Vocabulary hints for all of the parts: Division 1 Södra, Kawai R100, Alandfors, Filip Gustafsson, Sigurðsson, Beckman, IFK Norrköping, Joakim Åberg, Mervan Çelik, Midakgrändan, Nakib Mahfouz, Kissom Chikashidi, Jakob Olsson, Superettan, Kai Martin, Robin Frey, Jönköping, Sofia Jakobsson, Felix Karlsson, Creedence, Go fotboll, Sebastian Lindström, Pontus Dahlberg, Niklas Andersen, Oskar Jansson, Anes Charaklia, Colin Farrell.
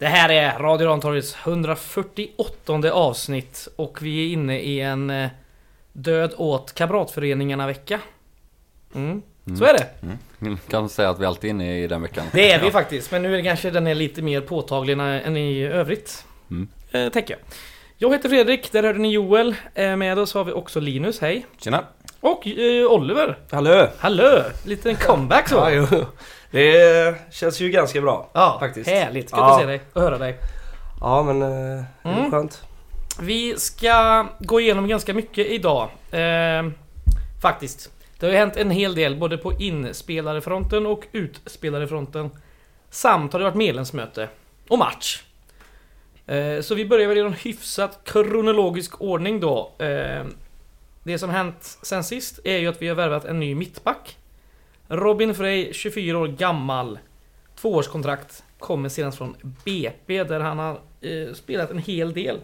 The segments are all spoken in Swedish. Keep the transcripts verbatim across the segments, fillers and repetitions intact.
Det här är Radio Rantorgets hundrafyrtioåttonde avsnitt och vi är inne i en död åt kamratföreningarna vecka. Mm. Mm. Så är det. Mm. Kan säga att vi alltid är inne i den veckan. Det är vi ja. faktiskt, men nu är det kanske den är lite mer påtaglig än i övrigt. Mm. Eh, tänker jag. Jag heter Fredrik, där hörde ni Joel. Eh, med oss har vi också Linus, hej. Tjena. Och eh, Oliver. Hallå. Hallå, liten comeback så. Ja, jo. Det känns ju ganska bra. Ja, faktiskt. Härligt, kan ja. se dig och höra dig. Ja, men eh, det är mm. skönt. Vi ska gå igenom ganska mycket idag. Eh, faktiskt. Det har ju hänt en hel del både på inspelarefronten och utspelarefronten. Samt har det varit medlemsmöte och match. Eh, så vi börjar väl i en hyfsat kronologisk ordning då. Eh, det som hänt sen sist är ju att vi har värvat en ny mittback. Robin Frey, tjugofyra år gammal. Tvåårskontrakt, kommer sedan från B P där han har eh, spelat en hel del.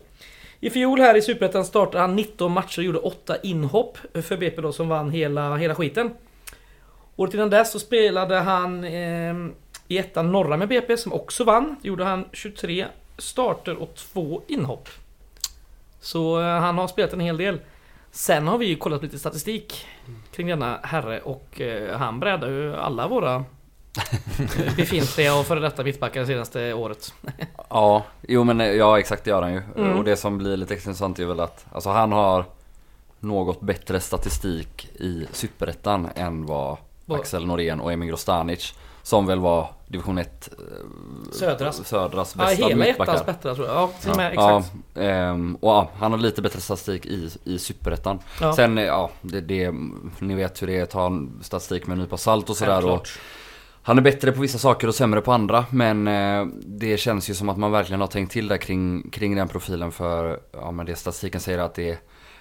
I fjol här i Superettan startade han nitton matcher och gjorde åtta inhopp för B P då, som vann hela, hela skiten. Året innan dess så spelade han eh, i ettan norra med B P som också vann. Gjorde han tjugotre starter och två inhopp. Så eh, han har spelat en hel del. Sen har vi ju kollat lite statistik kring denna herre och eh, han brädde ju alla våra befintliga och före detta mittbackar det senaste året. Ja, jo men ja exakt det gör han ju. Mm. Och det som blir lite intressant är väl att alltså, han har något bättre statistik i Superettan än vad Både. Axel Norén och Emir Krstajić som väl var Division ett Södras, Södras bästa ja, hela mittbackar. Ettans bättre tror jag. Ja, till och med, ja, exakt. Ja, ehm, och ja, han har lite bättre statistik i, i Superettan. Ja. Sen, ja, det, det, ni vet hur det är att ta statistik med en nypa salt och sådär. Och han är bättre på vissa saker och sämre på andra, men eh, det känns ju som att man verkligen har tänkt till där kring, kring den profilen för ja, men det statistiken säger att det är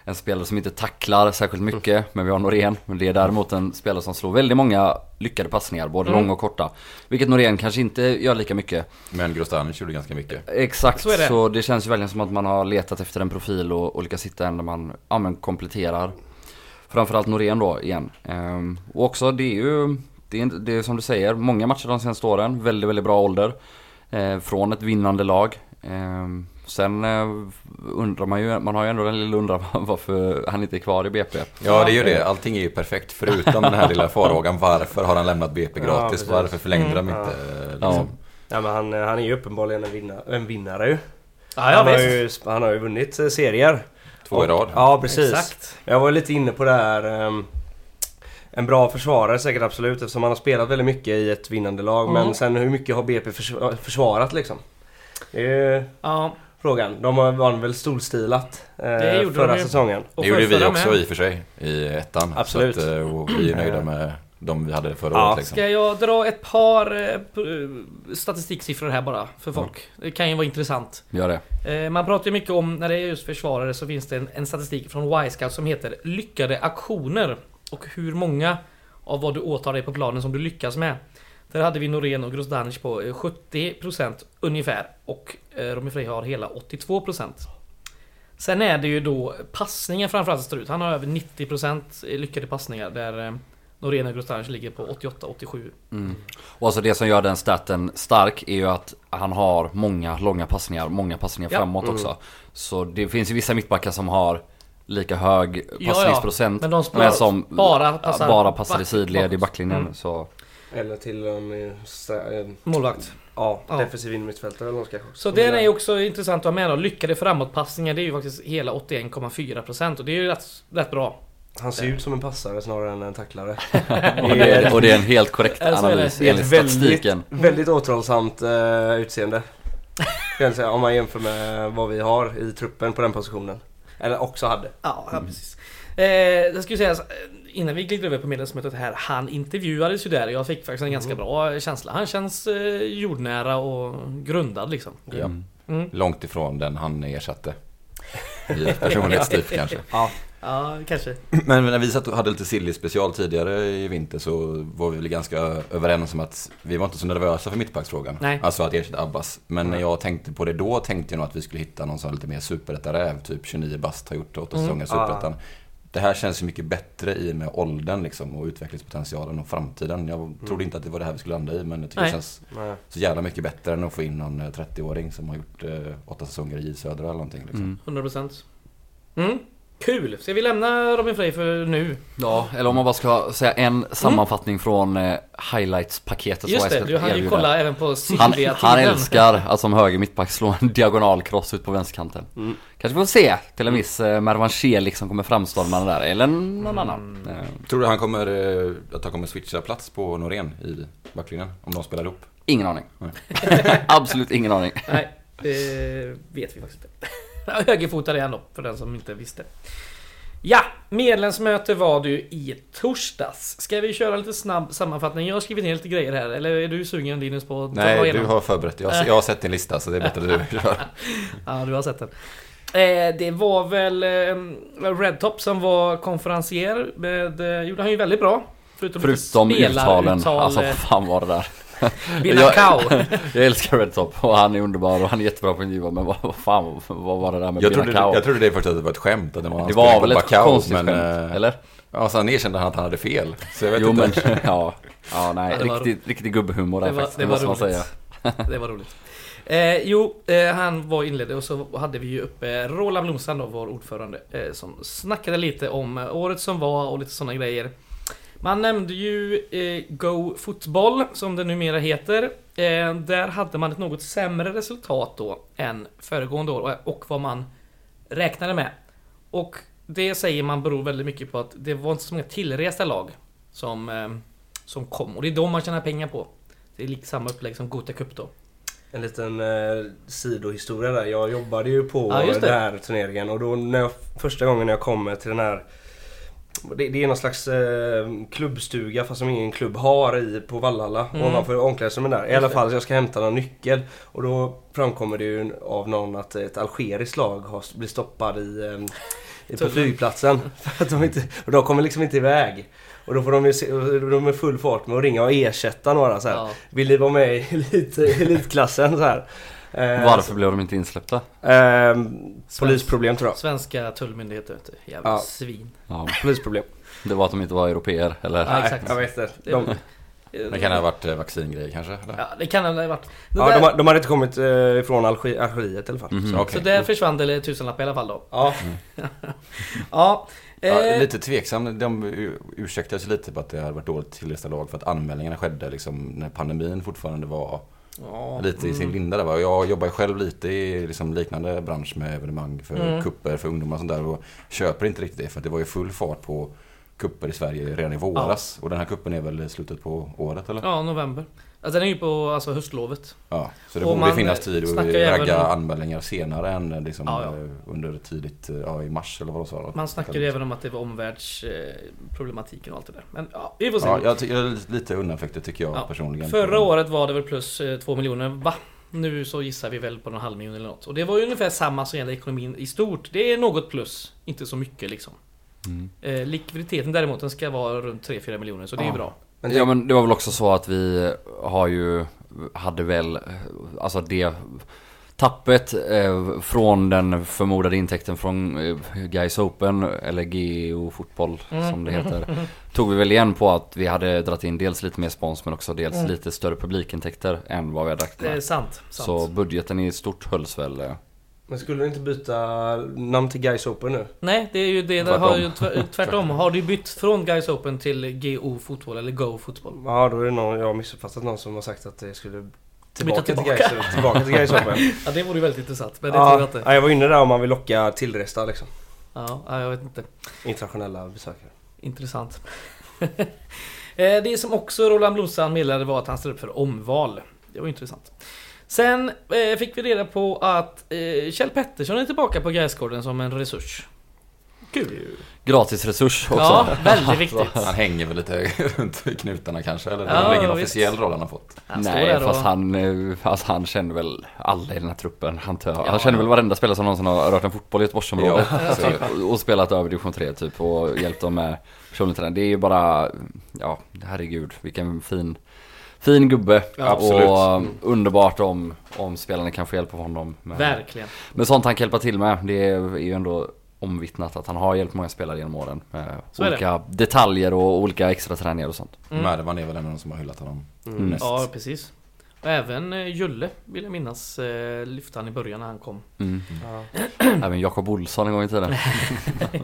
en spelare som inte tacklar särskilt mycket, mm. men vi har Norén, men det är däremot en spelare som slår väldigt många lyckade passningar, både mm. långa och korta, vilket Norén kanske inte gör lika mycket. Men Krstajić gjorde ganska mycket. Exakt, så, det. så det känns ju verkligen som att man har letat efter en profil och, och lyckas hitta en där man ja, men kompletterar. Framförallt Norén då, igen. Ehm, och också, det är ju... Det är, det är som du säger, många matcher de senaste åren. Väldigt, väldigt bra ålder eh, från ett vinnande lag eh, Sen eh, undrar man ju. Man har ju ändå den lilla undran varför han inte är kvar i B P. Ja, det är ju det, allting är ju perfekt förutom den här lilla farhågan. Varför har han lämnat B P gratis? Ja, varför förlängde de inte? Mm. Liksom? Ja, men han, han är ju uppenbarligen en, vinna, en vinnare ju. Ah, ja, han, har ju, han har ju vunnit serier. Två i rad. Ja, precis. Exakt. Jag var lite inne på det här um, en bra försvarare säkert, absolut, eftersom han har spelat väldigt mycket i ett vinnande lag. Mm. Men sen hur mycket har B P försvarat liksom? Det är ja. frågan. De vann väl storstilat eh, förra de säsongen. Och det gjorde vi också med. i för sig i ettan. Absolut. Så att, och vi är nöjda med de vi hade förra ja. året. Liksom. Ska jag dra ett par eh, statistiksiffror här bara för folk? Mm. Det kan ju vara intressant. Gör det. Eh, man pratar ju mycket om, när det är just försvarare så finns det en, en statistik från Wisecout som heter lyckade aktioner. Och hur många av vad du åtar dig på planen som du lyckas med. Där hade vi Norén och Krstajić på sjuttio procent ungefär. Och Robin Frey har hela åttiotvå procent. Sen är det ju då passningen framförallt som står ut. Han har över nittio procent lyckade passningar. Där Norén och Krstajić ligger på åttioåtta åttiosju. Mm. Och alltså det som gör den staten stark är ju att han har många långa passningar. Många passningar ja. framåt mm. också. Så det finns ju vissa mittbackar som har lika hög passningsprocent ja, ja. Men, spar, men som bara passar, bara passar back, i sidled i backlinjen mm. så. Eller till um, st- um, målvakt ja, ja. defensiv innermittfältare eller något. Så det är ju också intressant att ha med då. Lyckade framåtpassningar, det är ju faktiskt hela åttioen komma fyra procent och det är ju rätt, rätt bra. Han ser ut som en passare snarare än en tacklare. och, det är, och det är en helt korrekt analys enligt statistiken. Väldigt, väldigt återhållsamt uh, utseende kan jag säga, om man jämför med vad vi har i truppen på den positionen. Eller också hade. Ja, ja precis. Eh, jag skulle säga, innan vi glider över på medlemsmötet här, han intervjuades ju där. Jag fick faktiskt en ganska mm. bra känsla. Han känns eh, jordnära och grundad liksom. Mm. Mm. Långt ifrån den han ersatte. I personlighetstyp kanske. Ja. Ja, kanske. Men när vi satt och hade lite silly-special tidigare i vinter så var vi väl ganska överens om att vi var inte så nervösa för mittbacksfrågan. Nej. Alltså att ersätta Abbas. Men mm. när jag tänkte på det då tänkte jag nog att vi skulle hitta någon som lite mer superrättaräv, typ tjugonio bast har gjort åtta säsonger mm. superrättan. det här känns ju mycket bättre i med åldern liksom, och utvecklingspotentialen och framtiden. Jag mm. trodde inte att det var det här vi skulle landa i, men jag tycker det känns Nej. så jävla mycket bättre än att få in någon trettio-åring som har gjort eh, åtta säsonger i J Södra eller någonting liksom. mm. hundra procent. Mm. Kul! Ska vi lämna Robin Frey för nu? Ja, eller om man bara ska säga en sammanfattning mm. från eh, highlights-paketet. Just det, du hann ju kolla även på Silvia-tiden. Han, han älskar att som höger mittback slå en diagonal cross ut på vänsterkanten. Mm. Kanske får se till en viss eh, Mervan Çelik som kommer framstormande där, eller någon mm. annan. Eh. Tror du han kommer, eh, att han kommer switcha plats på Norén i backlinjen om de spelar ihop? Ingen aning. Absolut ingen aning. Nej, det vet vi faktiskt inte. Högerfotare igen då, för den som inte visste. Ja, medlemsmöte var du i torsdags. Ska vi köra lite snabb sammanfattning? Jag har skrivit ner lite grejer här. Eller är du sugen, Linus, på att ta? Nej, du har förberett. Jag, jag har sett din lista, så det är bättre du gör. Ja, du har sett den. eh, Det var väl eh, Redtop som var konferencier med, eh, gjorde han ju väldigt bra. Förutom, Förutom uttalen, uttal, alltså fan var det där. jag, jag älskar Redtop och han är underbar och han är jättebra på intervjuer, men vad, vad fan vad var det där med jag Bínaku? Trodde, jag trodde det först att det var ett skämt att det var, det var väl ett konstigt skämt, eller? Ja, så han erkände han att han hade fel. Så jag vet jo, inte. Men, ja, ja, nej, ja, riktigt riktig gubbhumor där faktiskt. Det var, det var roligt. Säga. Det var roligt. Eh, jo, eh, han var inledde och så hade vi ju uppe Roland Lonsan då, vår ordförande, eh, som snackade lite om året som var och lite sådana grejer. Man nämnde ju eh, Go fotboll, som det numera heter. Eh, där hade man ett något sämre resultat då än föregående år och, och vad man räknade med. Och det säger man beror väldigt mycket på att det var inte så många tillresta lag som, eh, som kom. Och det är de man tjänar pengar på. Det är lite samma upplägg som Gothia Cup då. En liten eh, sidohistoria där. Jag jobbade ju på ja, just det. den här turneringen och då när jag, första gången jag kommer till den här. Det, det är någon slags eh, klubbstuga fast som ingen klubb har i på Vallhalla mm. ovanför omklädningsrummet där. I alla fall jag ska hämta någon nyckel och då framkommer det ju av någon att ett algeriskt lag har blivit stoppad i, eh, på flygplatsen för att de inte, och de kommer liksom inte iväg. Och då får de, ju, de är full fart med att ringa och ersätta några så här. Ja. Vill ni vara med i elit, elitklassen så här? Varför blev de inte insläppta? Eh, polisproblem tror jag. Svenska tullmyndigheter, jävla ja. svin. Ja, polisproblem. Det var att de inte var europeer eller? Ja, exakt. Jag vet det. De... det kan ha varit vaccingrejer kanske? Eller? Ja, det kan ha varit. Ja, där... de, de hade inte kommit eh, från Algeriet i alla fall. Mm-hmm. Så, okay. Så där försvann det tusenlapp i alla fall då. Ja. Mm. ja. Ja, lite tveksam. De ursäktade sig lite på att det hade varit dåligt tillresta lag för att anmälningarna skedde liksom när pandemin fortfarande var ja, lite mm. i sin linda där. Jag jobbar själv lite i liksom liknande bransch med evenemang för mm. kupper för ungdomar och sånt där och köper inte riktigt det för att det var ju full fart på kupper i Sverige redan i våras ja. och den här kuppen är väl slutet på året eller? Ja, november. Alltså den är ju på alltså, höstlovet. Ja, så det och borde finnas tid att ragga anmälningar senare än liksom, ja, ja. under tidigt ja, i mars eller vad de sa. Man snackar ju även om att det var omvärldsproblematiken och allt det där. Men ja, vi får se. Ja, jag ty- jag är lite undanfäktigt tycker jag ja. personligen. Förra året var det väl plus eh, två miljoner, va? Nu så gissar vi väl på en halv miljon eller något. Och det var ju ungefär samma som gällde ekonomin i stort. Det är något plus, inte så mycket liksom. Mm. Eh, likviditeten däremot den ska vara runt tre till fyra miljoner, så det ja. är bra. Ja, men det var väl också så att vi har ju hade väl alltså det tappet eh, från den förmodade intäkten från eh, Gais Open eller Go fotboll mm. som det heter tog vi väl igen på att vi hade dratt in dels lite mer spons men också dels mm. lite större publikintäkter än vad vi hade räknat med. Det är sant, sant. Så budgeten i stort hölls väl. Eh, Men skulle du inte byta namn till Gais Open nu? Nej, det är ju det. Tvärtom har, ju, tvärtom. har du bytt från Gais Open till Go fotboll eller Go fotboll? Ja, då är det någon, jag har missuppfattat någon som har sagt att det skulle tillbaka, tillbaka. till Gais, tillbaka till Gais Open. Ja, det vore ju väldigt intressant. Men det ja, tror jag, inte. Ja, jag var inne där om man vill locka tillresta liksom. Ja, jag vet inte. Internationella besökare. Intressant. Det som också Roland Lonsan meddelade var att han stod upp för omval. Det var intressant. Sen eh, fick vi reda på att eh, Kjell Pettersson är tillbaka på Gräsgården som en resurs. Kul. Gratis resurs också. Ja, väldigt viktigt. Han hänger väl lite runt knutarna kanske, eller ja, det är ingen officiell roll han har fått. Han Nej, fast och... han, alltså, han känner väl alla i den här truppen. Han, tör, ja. han känner väl varenda spelare som någonsin har rört en fotboll i Göteborgsområdet ja. och, och spelat över Division tre typ och hjälpt dem med personlig träning. Det är ju bara, ja, herregud, vilken fin... Fin gubbe ja, och mm. underbart om, om spelarna kan få hjälp av honom. Men, verkligen. Men sånt han kan hjälpa till med, det är ju ändå omvittnat att han har hjälpt många spelare genom åren med så olika det. detaljer och olika extra träningar och sånt. Mm. Mervan är väl en av de som har hyllat honom mm. mest. Ja, precis. Och även Julle, vill jag minnas, lyfte han i början när han kom. Mm. Mm. Ja. Även Jakob Olsson en gång i tiden.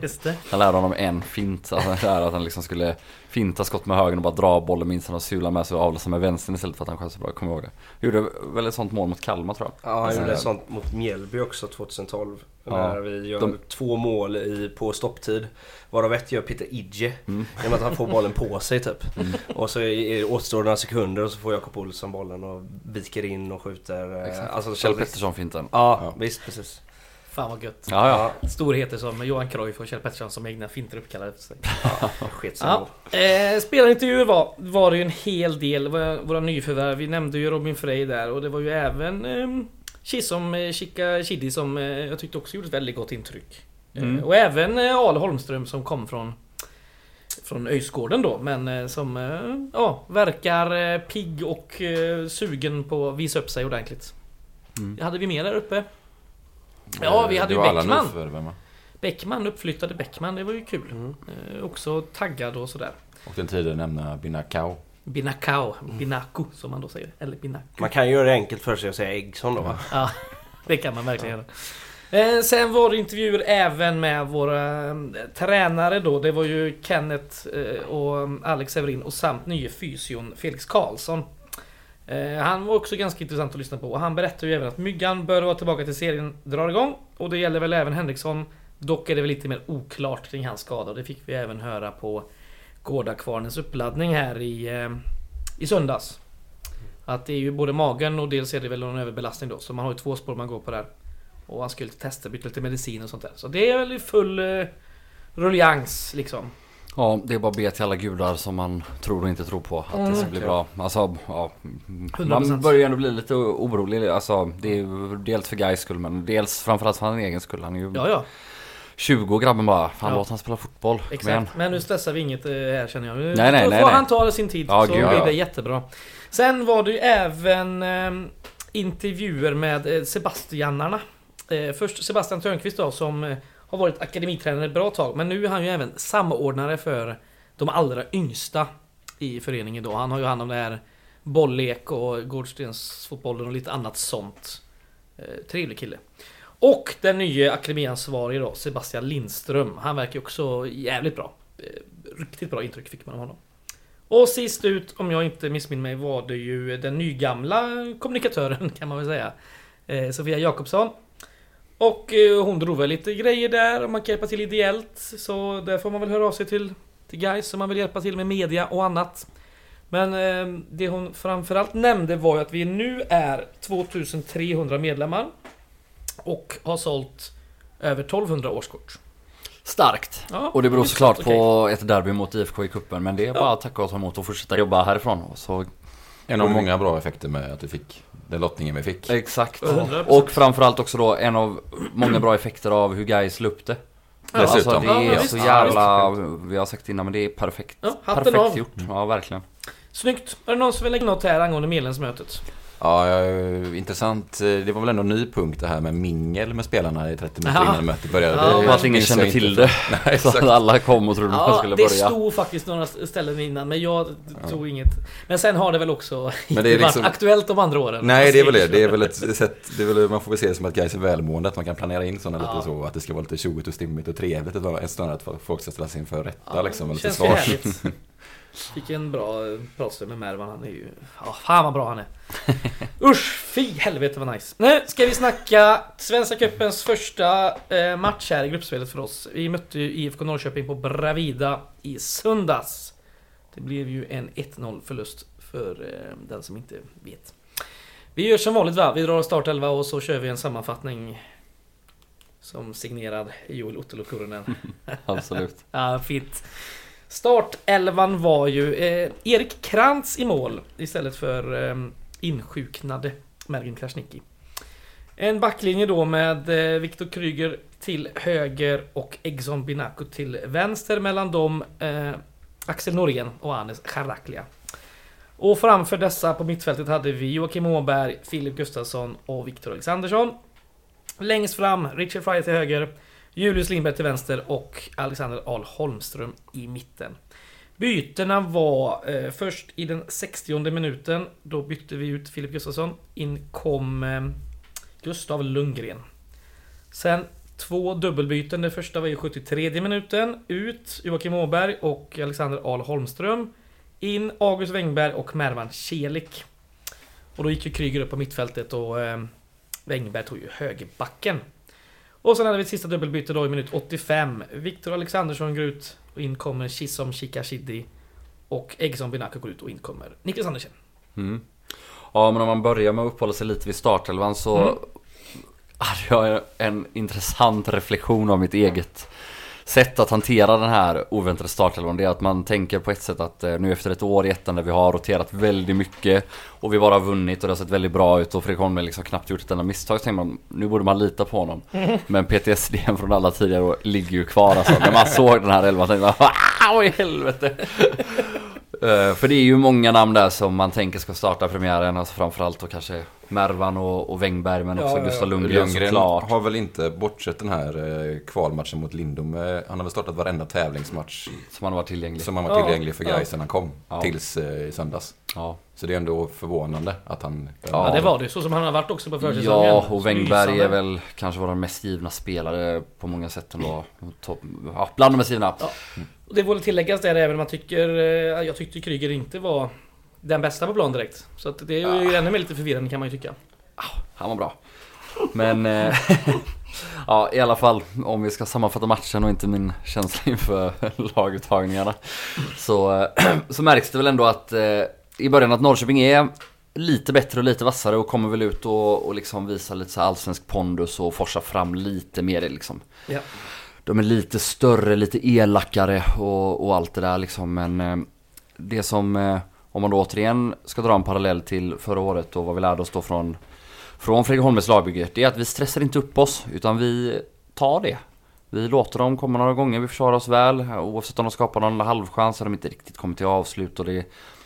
Just det. Han lärde honom en fint. Alltså, att han liksom skulle finta skott med högen och bara dra bollen minst och sula med sig och avlösa med vänstern istället för att han sköt så bra. Kommer ihåg det. Gjorde väl ett sånt mål mot Kalmar, tror jag. Ja, han gjorde ett sånt mot Mjällby också tjugohundratolv. Ja, vi gör de... två mål i, på stopptid. Varav ett gör Peter Idje mm. genom att han får bollen på sig typ mm. och så återstår några sekunder och så får Jakob Olsson bollen och viker in och skjuter. Exakt. Alltså Kjell Pettersson finten. Ja, ja, visst, precis. Fan vad gött. Ja, ja. Storheter som Johan Cruyff och Kjell Pettersson som egna finter uppkallade för sig. Ja, skit sig ja. eh, Spelarintervjuer var, var det ju en hel del. Våra nyförvärv, vi nämnde ju Robin Frey där. Och det var ju även... Eh, Som, Chica Chidi som jag tyckte också gjorde ett väldigt gott intryck. Mm. Och även Ahl Holmström som kom från, från Öjsgården då. Men som ja, verkar pigg och sugen på att visa upp sig ordentligt. Mm. Hade vi mer där uppe? Ja, vi hade ju Beckman. Beckman, uppflyttade Beckman, det var ju kul. Mm. Också taggad och sådär. Och den tiden nämna Bínaku. Bínaku, Bínaku som man då säger. Eller Bínaku. Man kan ju göra det enkelt för sig och säga Eggson då. Ja, det kan man verkligen göra. Eh, sen var det intervjuer även med våra eh, tränare då. Det var ju Kenneth eh, och Alex Severin och samt nye fysion Felix Karlsson. Eh, han var också ganska intressant att lyssna på. Och han berättade ju även att Myggan bör vara tillbaka till serien drar igång. Och det gäller väl även Henriksson. Dock är det väl lite mer oklart kring hans skada. Och det fick vi även höra på Gårdakvarnens uppladdning här i, eh, i söndags. Att det är ju både magen och dels är det väl någon överbelastning då. Så man har ju två spår man går på där. Och han skulle testa, byta lite medicin och sånt där. Så det är väl full eh, rullians liksom. Ja, det är bara be till alla gudar som man tror och inte tror på att mm. det ska bli bra. Alltså, ja, man börjar ändå bli lite orolig. Alltså, det är dels för Gais skull men dels framförallt för hans egen skull. Han är ju... Ja, ja. tjugo grabben bara, han ja. låter han spela fotboll. Exakt, men nu stressar vi inget här känner jag. Nu nej, nej, får nej, han nej. ta sin tid ja, så blir ja. det jättebra. Sen var det ju även eh, intervjuer med eh, Sebastianarna. Eh, först Sebastian Törnqvist då, som eh, har varit akademitränare ett bra tag. Men nu är han ju även samordnare för de allra yngsta i föreningen då. Han har ju hand om det här bolllek och gårdstensfotbollen och lite annat sånt. Eh, trevlig kille. Och den nya akademiansvarige då, Sebastian Lindström. Han verkar också jävligt bra. Riktigt bra intryck fick man av honom. Och sist ut, om jag inte missminner mig, var det ju den nygamla kommunikatören kan man väl säga. Sofia Jakobsson. Och hon drog väl lite grejer där och man kan hjälpa till ideellt. Så där får man väl höra av sig till, till guys som man vill hjälpa till med media och annat. Men det hon framförallt nämnde var ju att vi nu är tvåtusen trehundra medlemmar. Och har sålt över tolvhundra årskort. Starkt. Ja, och det beror såklart okay. på ett derby mot I F K i kuppen. Men det är bara ja. att tacka och ta emot och fortsätta jobba härifrån. Och så en av mm. många bra effekter med att vi fick den lottningen vi fick. Exakt. hundra procent. Och framförallt också då en av många bra effekter av hur Gais löpte. Ja, alltså det är ja, så jävla, vi har sagt innan, men det är perfekt, ja, perfekt av. gjort. Ja, verkligen. Snyggt. Är det någon som vill lägga något här angående medlemsmötet? Ja, intressant. Det var väl ändå en ny punkt det här med mingel med spelarna i trettio minuter innan mötet började. Ja, det, att ingen kände till det. Nej, så alla kom och trodde ja, man skulle det börja. Det stod faktiskt några ställen innan, men jag ja. tog inget. Men sen har det väl också men det är liksom, varit aktuellt de andra åren. Nej, det är väl det. Det är väl ett sätt, det är väl, man får väl se det som att Gais är välmående, att man kan planera in sådana ja. lite så, att det ska vara lite tjugigt och stimmigt och trevligt. Det var en stund att folk ska ställa sig inför rätta. Ja, liksom, det känns lite härligt. Fick en bra pratstund med Mervan. Han är ju, ja, fan vad bra han är. Usch, fy helvete vad nice. Nu ska vi snacka Svenska Cupens första eh, match här i gruppspelet för oss. Vi mötte ju I F K Norrköping på Bravida i söndags. Det blev ju en ett noll förlust för eh, den som inte vet. Vi gör som vanligt, va? Vi drar startelva och så kör vi en sammanfattning som signerad Joel Ottolo-Kurunen. Absolut. Ja, fint. Startelvan var ju eh, Erik Krantz i mål istället för eh, insjuknade Mervan Çelik. En backlinje då med eh, Viktor Kryger till höger och Eggson Bínaku till vänster. Mellan dem eh, Axel Norén och Anes Charaklia. Och framför dessa på mittfältet hade vi Joakim Åberg, Filip Gustafsson och Viktor Alexandersson. Längst fram Richard Frye till höger. Julius Lindberg till vänster och Alexander Ahl Holmström i mitten. Byterna var eh, först i den sextionde minuten. Då bytte vi ut Filip Gustafsson. In kom eh, Gustav Lundgren. Sen två dubbelbyten. Den första var i sjuttiotredje minuten. Ut Joakim Åberg och Alexander Ahl Holmström. In August Wengberg och Mervan Çelik. Och då gick ju Kryger upp på mittfältet och eh, Wengberg tog ju högerbacken. Och sen hade vi ett sista dubbelbyte då i minut åttiofem. Viktor Alexandersson går ut och inkommer Kissom Chikashidi och Eggson Bínaku går ut och inkommer Niklas Andersen. Mm. Ja, men om man börjar med att uppehålla sig lite vid startelvan så mm. hade jag en intressant reflektion av mitt eget sätt att hantera den här oväntade startelvan. Det är att man tänker på ett sätt att nu efter ett år i ettan där vi har roterat väldigt mycket och vi bara har vunnit och det har sett väldigt bra ut och Fredrik Holm liksom knappt gjort ett enda misstag, så tänker man, nu borde man lita på honom. Men P T S D från alla tidigare år ligger ju kvar alltså. När man såg den här elvan tänkte man, vad i helvete. uh, För det är ju många namn där som man tänker ska starta premiären, alltså framförallt då kanske Mervan och, och Wengberg, men ja, också Gustav Lundgren, Lundgren såklart. Har väl inte bortsett den här eh, kvalmatchen mot Lindom. Eh, han har väl startat varenda tävlingsmatch som han var tillgänglig, som han var tillgänglig för Gais ja. Sedan han kom ja. Tills eh, i söndags. Ja. Så det är ändå förvånande att han... Ja, ja det var det. Så som han har varit också på försäsongen. Ja, och Wengberg är väl kanske vår mest givna spelare på många sätt ändå. Ja, bland de mest givna. Ja. Och det borde tilläggas där även om man tycker... Jag tyckte Kryger inte var... den bästa på plan direkt. Så att det är ju ja. Ännu mer lite förvirrande kan man ju tycka. Han var bra. Men eh, ja, i alla fall om vi ska sammanfatta matchen och inte min känsla inför laguttagningarna så, så märks det väl ändå att eh, i början att Norrköping är lite bättre och lite vassare och kommer väl ut och, och liksom visar lite så allsvensk pondus och forsar fram lite mer liksom. Ja. De är lite större, lite elakare och, och allt det där liksom. Men eh, det som... Eh, om man då återigen ska dra en parallell till förra året och vad vi lärde oss då från, från Fredrik Holmes lagbygge, det är att vi stressar inte upp oss utan vi tar det. Vi låter dem komma några gånger, vi försvarar oss väl oavsett om de skapar någon halvchans så de inte riktigt kommer till avslut och det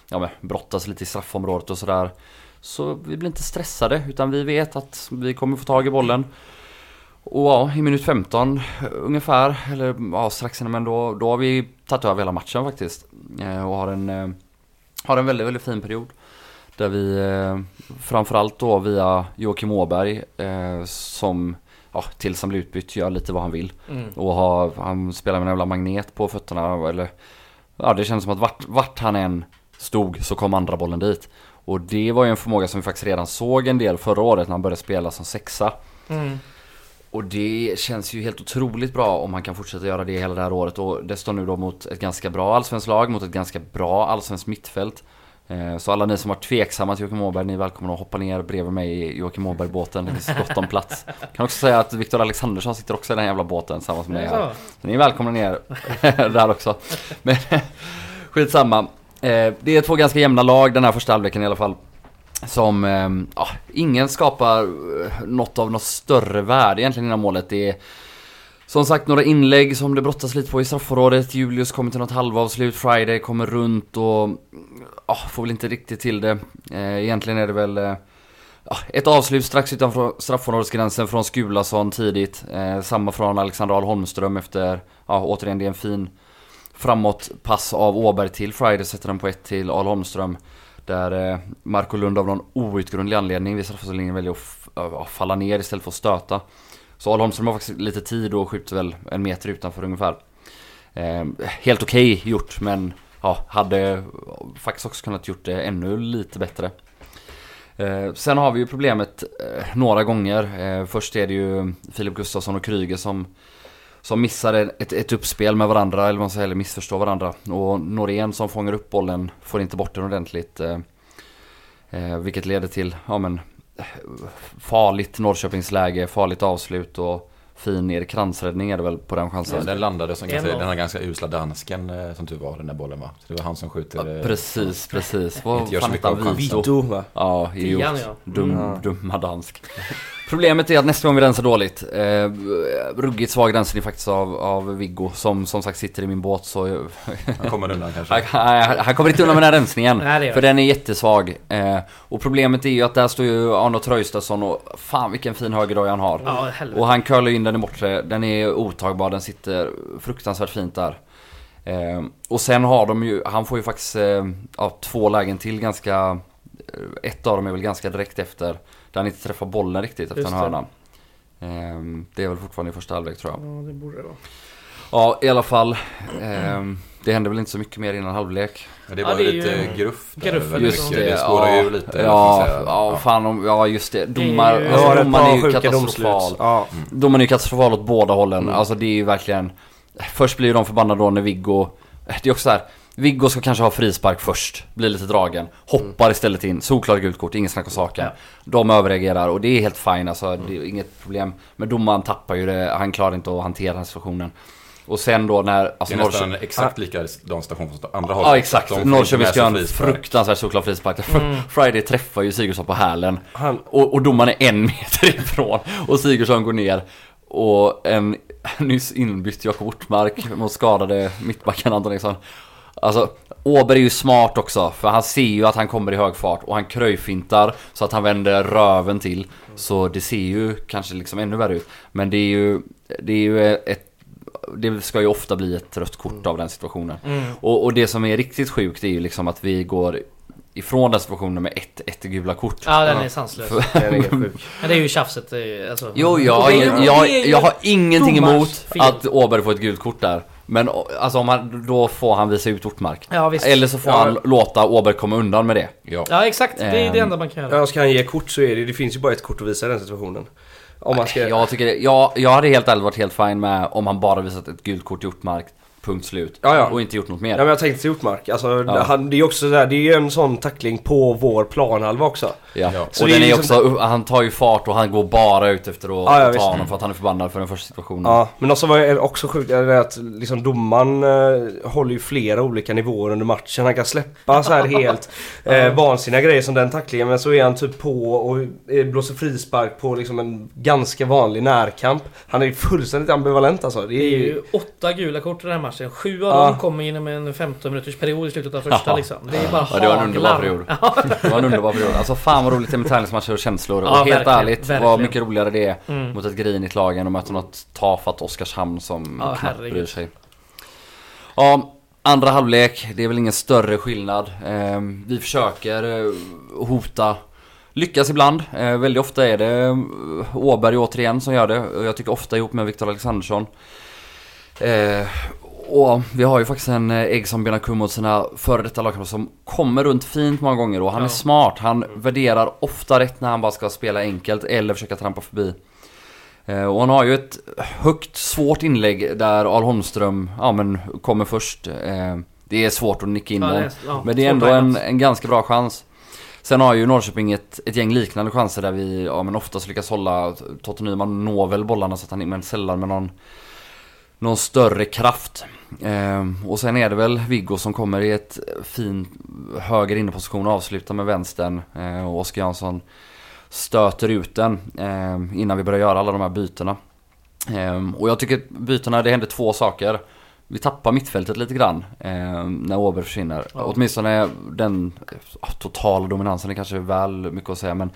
ja, men, brottas lite i straffområdet och sådär. Så vi blir inte stressade utan vi vet att vi kommer få tag i bollen. Och ja, i minut femton ungefär, eller ja, strax innan, men då, då har vi tagit över hela matchen faktiskt och har en... har en väldigt, väldigt fin period där vi eh, framförallt då via Joakim Åberg eh, som ja, tills han blir utbytt gör lite vad han vill mm. och har, han spelar med en jävla magnet på fötterna eller, ja, det känns som att vart, vart han än stod så kom andra bollen dit och det var ju en förmåga som vi faktiskt redan såg en del förra året när han började spela som sexa mm. och det känns ju helt otroligt bra om han kan fortsätta göra det hela det här året. Och det står nu då mot ett ganska bra allsvensk lag, mot ett ganska bra allsvensk mittfält. Så alla ni som var tveksamma till Joakim Åberg, ni är välkomna att hoppa ner bredvid mig i Joakim Åberg-båten. Det finns gott om plats. Jag kan också säga att Viktor Alexandersson sitter också i den jävla båten tillsammans med mig här. Så ni är välkomna ner där också. Men skitsamma. Det är två ganska jämna lag den här första halvleken i alla fall. Som ja, ingen skapar något av något större värde egentligen innan målet. Det är som sagt några inlägg som det brottas lite på i straffområdet. Julius kommer till något halvavslut, Friday kommer runt och ja, får väl inte riktigt till det. Egentligen är det väl ja, ett avslut strax utanför straffområdesgränsen från Skulason tidigt. Samma från Alexander Ahl Holmström efter ja, återigen det är en fin framåtpass av Åberg till Friday. Sätter den på ett till Ahl Holmström. Där Marco Lund av någon outgrundlig anledning vid straffområdeslinjen väljer att falla ner istället för att stöta. Så Ahl Holmström har faktiskt lite tid och skjuter väl en meter utanför ungefär. Eh, helt okej okay gjort, men ja, hade faktiskt också kunnat gjort det ännu lite bättre. Eh, sen har vi ju problemet eh, några gånger. Eh, först är det ju Filip Gustafsson och Kryger som, som missar ett, ett uppspel med varandra eller man säger, eller missförstår varandra. Och Norén som fångar upp bollen får inte bort den ordentligt. Eh, vilket leder till ja, men, farligt Norrköpingsläge, farligt avslut och fin er kransräddning är det väl på den chansen. Ja, den landade som ganska, den här ganska usla dansken som typ var den där bollen va. Så det var han som skjuter. Ja, precis, precis. Vad fan heter han? Vito va? Ja, Tian, ja. Dum, mm. Dumma dansk. Problemet är att nästa gång vi rensar dåligt. eh, Ruggigt svag rensning faktiskt av, av Viggo, som som sagt sitter i min båt. Så han kommer undan kanske. Han, han kommer inte undan med den här rensningen. Nej, för den är jättesvag. eh, Och problemet är ju att där står ju Arno Traustason. Och fan vilken fin högerdag han har. Ja, och han curlar in den i bortre. Den är otagbar, den sitter fruktansvärt fint där. Eh, och sen har de ju, han får ju faktiskt eh, ja, två lägen till ganska, ett av dem är väl ganska direkt efter där han inte träffar bollen riktigt efter en hörna. Eh, det är väl fortfarande i första halvlek tror jag. Ja, det borde det vara. Ja, i alla fall eh, det hände väl inte så mycket mer innan halvlek. Ja, det var ja, det lite ju... gruff där. Gruff, det, just det, det spårar ja, ju lite. Ja, ja, ja, fan om, ja just det. Domar, det är ju, alltså, domar är ju katastrofal. Ja. Mm. Domar är ju katastrofal åt båda hållen. Mm. Alltså det är ju verkligen. Först blir de förbannade då när Viggo, det är också så här, Viggo ska kanske ha frispark först, blir lite dragen, hoppar istället in, solklart gult kort, ingen snack om saken. De överreagerar och det är helt fint alltså, det är inget problem. Men domaren tappar ju det, han klarar inte att hantera den situationen. Och sen då när alltså, det är nästan Norrköp... exakt likadan situation från andra hållet. Ja, exakt. Norrköping ska ha en fruktansvärt solklar frispark. Mm. Friday träffar ju Sigurðsson på hälen han... och, och domaren är en meter ifrån och Sigurðsson går ner. Och en nyss inbytt Joakim Åberg mot skadade mittbacken Anton Eggson. Alltså Åberg är ju smart också, för han ser ju att han kommer i hög fart och han kröjfintar så att han vänder röven till. Så det ser ju kanske liksom ännu värre ut. Men det är ju, det är ju ett, det ska ju ofta bli ett rött kort av den situationen. Mm. Och, och det som är riktigt sjukt är ju liksom att vi går ifrån den situationen med ett, ett gula kort. Ja, den är sanslös. Men det är ju tjafset. Alltså. Jo, jag, jag, jag, jag har ingenting emot att Åberg får ett gult kort där. Men alltså, om han, då får han visa ut Ortmark. Ja, eller så får ja. han låta Åberg komma undan med det. Ja, ja exakt. Det är det enda man kan göra. Ja, ska han ge kort så är det. Det finns ju bara ett kort att visa i den situationen. Om man ska... jag, tycker det, jag, jag hade helt allvarligt varit helt fine med om han bara visat ett gult kort i Ortmark. Punkt slut. Ja, ja. Och inte gjort något mer. Ja, men jag tänkte till Ortmark. Alltså, ja. han, det är också så här, det är en sån tackling på vår planhalva också. Ja. Ja. Och den är liksom... också, han tar ju fart och han går bara ut efter att ja, ja, ta honom för att han är förbannad för den första situationen. Ja, men också var det också sjukt att liksom domaren eh, håller ju flera olika nivåer under matchen. Han kan släppa så här helt eh, vansinniga grejer som den tacklingen, men så är han typ på och blåser frispark på liksom en ganska vanlig närkamp. Han är fullständigt ambivalent alltså. Det är, det är ju åtta gula kort i den här matchen. Sju av ah. dem kommer in med en femton minuters period i slutet av första ah. liksom. Det är bara ja, det var en underbar period. Det var en underbar period. Alltså fan vad roligt det med tävlingsmatcher och känslor. Och ah, helt verkligen, ärligt, verkligen. Vad mycket roligare det är mm. mot ett grinigt lagen och möta något tafatt Oskarshamn som ah, knappt bryr sig. Ja, andra halvlek, det är väl ingen större skillnad. Eh, vi försöker hota, lyckas ibland. Eh, väldigt ofta är det Åberg återigen som gör det. Jag tycker ofta ihop med Viktor Alexandersson. Eh, Och vi har ju faktiskt en Eggson Bínaku mot sina före detta lagkamrater som kommer runt fint många gånger och han ja. är smart. Han värderar ofta rätt när han bara ska spela enkelt eller försöka trampa förbi. Och han har ju ett högt svårt inlägg där Ahl Holmström ja, men kommer först. Det är svårt att nicka in den, ja, ja, men det är ändå en, en ganska bra chans. Sen har ju Norrköping ett, ett gäng liknande chanser där vi ja, men oftast lyckas hålla Totte Nyman når väl bollarna så att han men sällan med någon någon större kraft. Eh, och sen är det väl Viggo som kommer i ett fint höger inneposition och avslutar med vänstern eh, och Oskar Jansson stöter ut den eh, innan vi börjar göra alla de här bytena. Eh, och jag tycker att bytena, det händer två saker. Vi tappar mittfältet lite grann eh, när Åberg försvinner. Ja. Åtminstone den oh, totala dominansen är kanske väl mycket att säga, men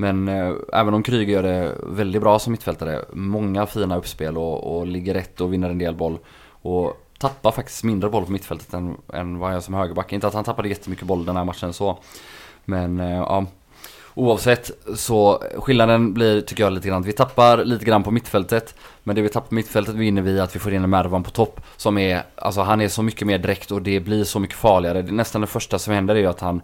Men eh, även om Kryger gör det väldigt bra som mittfältare, många fina uppspel och, och ligger rätt och vinner en del boll och tappar faktiskt mindre boll på mittfältet än, än vad han gör som högerback. Inte att han tappade jättemycket boll den här matchen så, men eh, ja, oavsett så skillnaden blir tycker jag lite grann. Vi tappar lite grann på mittfältet, men det vi tappar på mittfältet vinner vi att vi får in en Mervan på topp som är, alltså han är så mycket mer direkt och det blir så mycket farligare. Det, nästan det första som händer är ju att han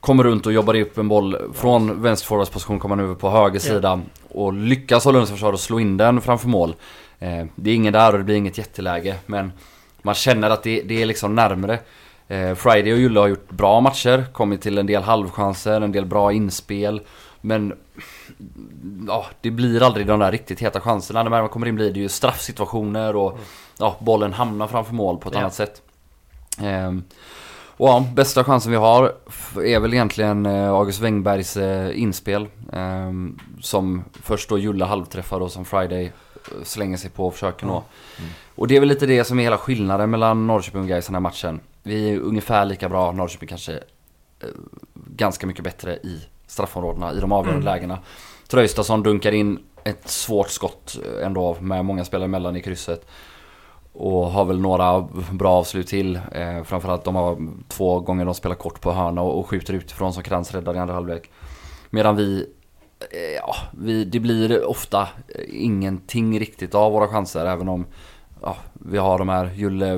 kommer runt och jobbar upp en boll från vänsterforwardsposition, kommer han över på höger sida yeah. och lyckas hålla Lunds försvar och slå in den framför mål. Eh, det är ingen där och det blir inget jätteläge, men man känner att det, det är liksom närmare. Eh, Friday och Julle har gjort bra matcher, kommit till en del halvchanser, en del bra inspel, men ja, det blir aldrig de där riktigt heta chanserna. När man kommer in blir det ju straffsituationer och mm. ja, bollen hamnar framför mål på ett yeah. annat sätt. Eh, Och ja, bästa chansen vi har är väl egentligen August Wengbergs inspel, som först då Julla halvträffar och som Friday slänger sig på och försöker nå. Mm. Och det är väl lite det som är hela skillnaden mellan Norrköping och Gais i den här matchen. Vi är ungefär lika bra, Norrköping kanske ganska mycket bättre i straffområdena, i de avgörande mm. lägena. Tröjstason dunkar in ett svårt skott ändå med många spelare mellan i krysset. Och har väl några bra avslut till. Eh, framförallt de har två gånger de spelar kort på hörna och, och skjuter utifrån som Krantz räddar i andra halvlek. Medan vi, eh, ja, vi, det blir ofta ingenting riktigt av våra chanser. Även om ja, vi har de här Julle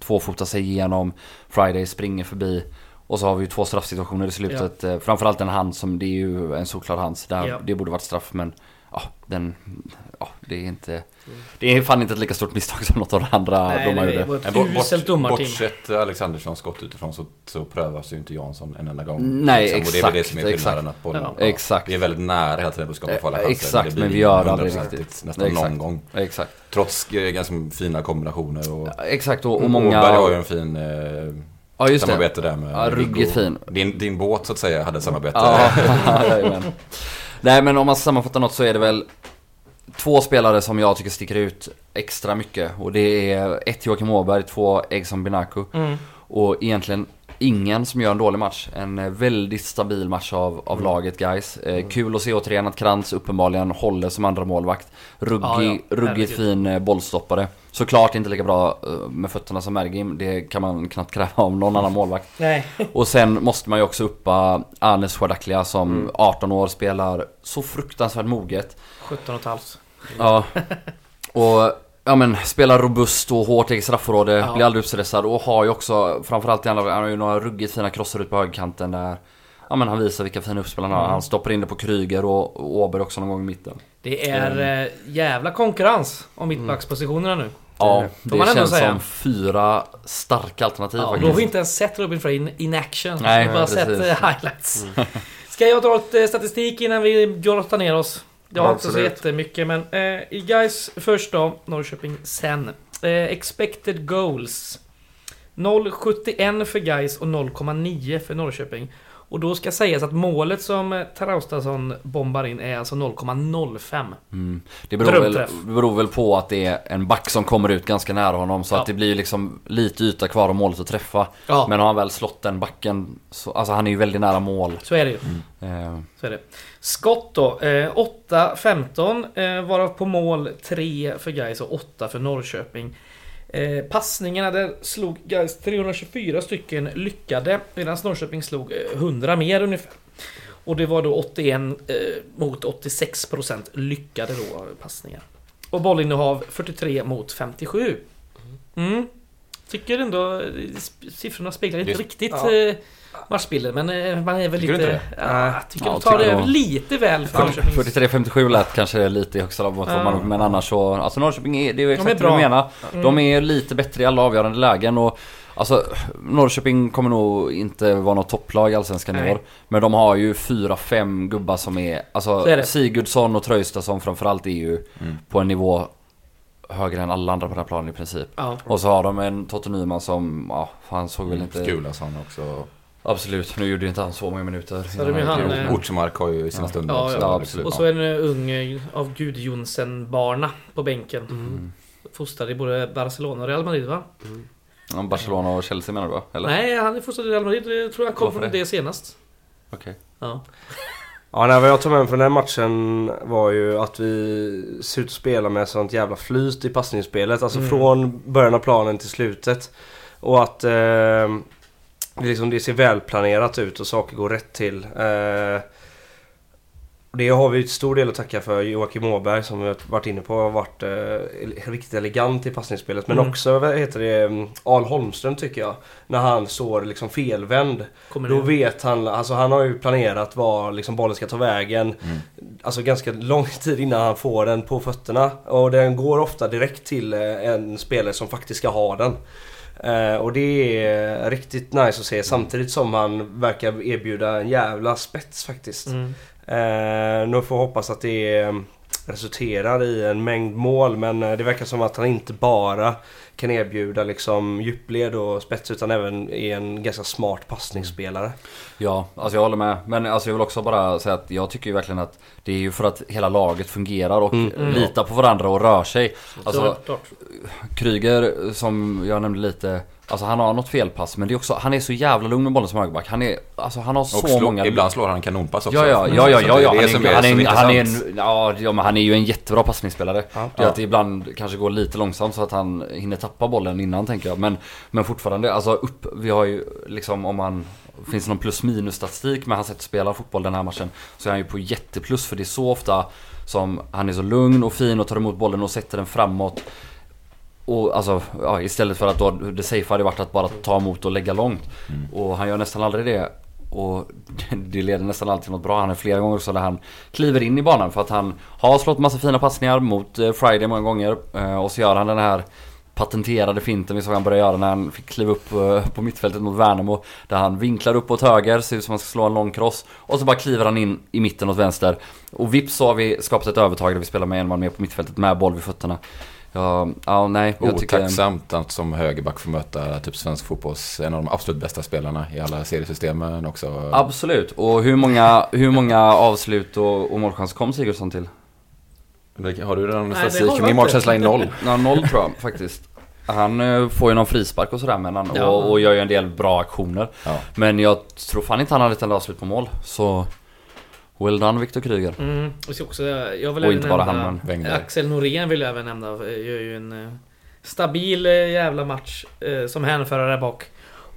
tvåfotar sig igenom, Friday springer förbi. Och så har vi ju två straffsituationer i slutet. Ja. Framförallt en hand som, det är ju en såklart hands. Där, ja. Det borde varit straff, men ja, den, ja, det är inte... Det är fan inte ett lika stort misstag som något av de andra. Nej, de det var ett uselt domarting. Bortsett Alexanderssons skott utifrån så, så prövas ju inte Jansson en enda gång. Nej, liksom. Exakt. Och det är väl det som är skillnaden. Exakt. Att bollen, ja. Exakt. Det är väldigt nära hela tiden att skapa farliga chanser. Exakt, men, men vi gör aldrig riktigt. Nästan exakt. Någon gång. Exakt. Trots ganska fina kombinationer. Och, ja, exakt, och, och många... Åberg har ju en fin... Eh, ja, just samarbete det. Där med ja, ruggigt fin. Din, din båt så att säga hade samarbete. Ja, ja, nej, men om man sammanfattar något så är det väl två spelare som jag tycker sticker ut extra mycket. Och det är ett Joakim Åberg, två Eggson Bínaku. Mm. Och egentligen ingen som gör en dålig match. En väldigt stabil match av, av mm. laget, guys. Eh, kul att se och träna att Krantz uppenbarligen håller som andra målvakt. Ruggig, ja, ja. Ruggigt fin bollstoppare. Såklart inte lika bra med fötterna som Mergim. Det kan man knappt kräva om någon annan målvakt. Nej. Och sen måste man ju också uppa Anes Sjödaklia som mm. arton år spelar så fruktansvärt moget. sjutton och ett halvt. Ja. Och ja, men spelar robust och hårt i straffområde, ja. Blir aldrig uppstressad och har ju också framförallt han har ju några ruggigt fina krossar ut på högkanten där. Ja, men han visar vilka fina uppspel han har. Mm. Han stoppar in det på Kryger och, och Åberg också någon gång i mitten. Det är mm. jävla konkurrens om mittbackspositionerna nu. Ja, det, det känns som fyra starka alternativ, ja, faktiskt. Då har vi inte ens sett Robin Frey in action. Nej, vi har sett highlights. Mm. Ska jag dra ett statistik innan vi grottar ner oss? Det har inte så jättemycket, men eh, i Gais först då, Norrköping sen. Eh, expected goals noll komma sjuttioen för Gais och noll komma nio för Norrköping. Och då ska sägas att målet som Traustason bombar in är alltså noll komma noll fem. Mm. Det beror väl, beror väl på att det är en back som kommer ut ganska nära honom. Så ja. Att det blir liksom lite yta kvar om målet att träffa. Ja. Men har han väl slått den backen, så, alltså han är ju väldigt nära mål. Så är det ju. Mm. Eh. Så är det. Skott då, eh, åtta femton, eh, varav på mål tre för Gais och åtta för Norrköping. Eh, passningarna där slog Gais trehundratjugofyra stycken lyckade, medan Norrköping slog eh, hundra mer ungefär. Och det var då åttioen eh, mot åttiosex procent lyckade då passningar. Och bollinnehav fyrtiotre mot femtiosju. Mm. Tycker ändå siffrorna speglar inte det, riktigt ja. eh, matchbilden, men eh, man är väl tycker lite ja, tycker ja, de tar tycker det, det lite väl för fyrtiotre femtiosju lät kanske lite i högsta labb mot mm. man, men annars så alltså Norrköping är, det är ju exakt de är bra. Vad du menar. Mm. De är lite bättre i alla avgörande lägen och alltså Norrköping kommer nog inte vara något topplag allsvenskan i år, men de har ju fyra fem gubbar som är alltså är Sigurðsson och Tröjstason framförallt är ju mm. på en nivå högre än alla andra på den här planen i princip. Ja. Och så har de en Totte Nyman som ja, han såg väl inte kul alltså han också. Absolut, nu gjorde ju inte han så många minuter. Så det han, eh... Ortmark har ju sina ja. Stunder ja, också. Ja, absolut. Och så en ung av Gud Jonsen barna på bänken. Mm. Fostrad i både Barcelona och Real Madrid, va? Mm. Ja, Barcelona och Chelsea menar du, va? Eller? Nej, han är fostrad i Real Madrid. Jag tror han kom från det, det senast. Okej. Okay. Ja. Ja, nej, vad jag tog med från den här matchen var ju att vi ser ut att spela med sånt jävla flyt i passningsspelet. Alltså mm. från början av planen till slutet. Och att eh, det, liksom, det ser välplanerat ut och saker går rätt till. Eh, det har vi ett stor del att tacka för Joakim Åberg som vi har varit inne på. Har varit eh, riktigt elegant i passningsspelet. Men mm. också, vad heter det, Ahl Holmström tycker jag. När han står liksom felvänd. Kommer då det. Vet han, alltså han har ju planerat var liksom bollen ska ta vägen. Mm. Alltså ganska lång tid innan han får den på fötterna. Och den går ofta direkt till en spelare som faktiskt ska ha den. Uh, och det är riktigt nice att se, samtidigt som han verkar erbjuda en jävla spets faktiskt. Mm. Uh, nu får jag hoppas att det är resulterar i en mängd mål, men det verkar som att han inte bara kan erbjuda liksom djupled och spets utan även är en ganska smart passningsspelare. Ja, alltså jag håller med, men alltså jag vill också bara säga att jag tycker ju verkligen att det är ju för att hela laget fungerar och mm, mm, litar på varandra och rör sig. Alltså Kryger, som jag nämnde lite, alltså han har något felpass, men det är också, han är så jävla lugn med bollen som högerback. Han är, alltså han har så slå, många ibland slår han kanonpass också. Ja ja ja ja, ja, ja. Han, är, han, är, han är en, ja, ja men han är ju en jättebra passningsspelare. Ja, det är ja. Att det ibland kanske går lite långsamt så att han hinner tappa bollen innan, tänker jag, men men fortfarande alltså upp, vi har ju liksom, om man finns någon plus minus statistik med hans sätt att spela fotboll den här matchen, så är han ju på jätteplus, för det är så ofta som han är så lugn och fin och tar emot bollen och sätter den framåt. Och alltså, ja, istället för att då, det safe hade varit att bara ta emot och lägga långt. Mm. Och han gör nästan aldrig det. Och det leder nästan alltid något bra. Han är flera gånger så där han kliver in i banan, för att han har slått massa fina passningar mot Friday många gånger. Och så gör han den här patenterade finten vi såg han börja göra när han fick kliva upp på mittfältet mot Värnamo, där han vinklar upp åt höger, ser ut som han ska slå en lång cross, och så bara kliver han in i mitten åt vänster. Och vips så har vi skapat ett övertag där vi spelar med en man mer på mittfältet med boll vid fötterna. Ja, oh, nej, jag otacksamt tycker... att som högerback får möta typ svensk fotbolls, en av de absolut bästa spelarna i alla seriesystemen också. Absolut, och hur många, hur många avslut och, och målchans kom Sigurðsson till? Har du den statistiken? Min målkänsla är noll. Ja, noll tror jag faktiskt. Han får ju någon frispark och sådär men han, ja. och, och gör ju en del bra aktioner, ja. Men jag tror fan inte han har lite avslut på mål, så... Well done, Viktor Kryger. Mm. Och, också, jag vill och inte bara han, men Axel Norén vill jag även nämna. Gör ju en stabil jävla match eh, som hänförare där bak.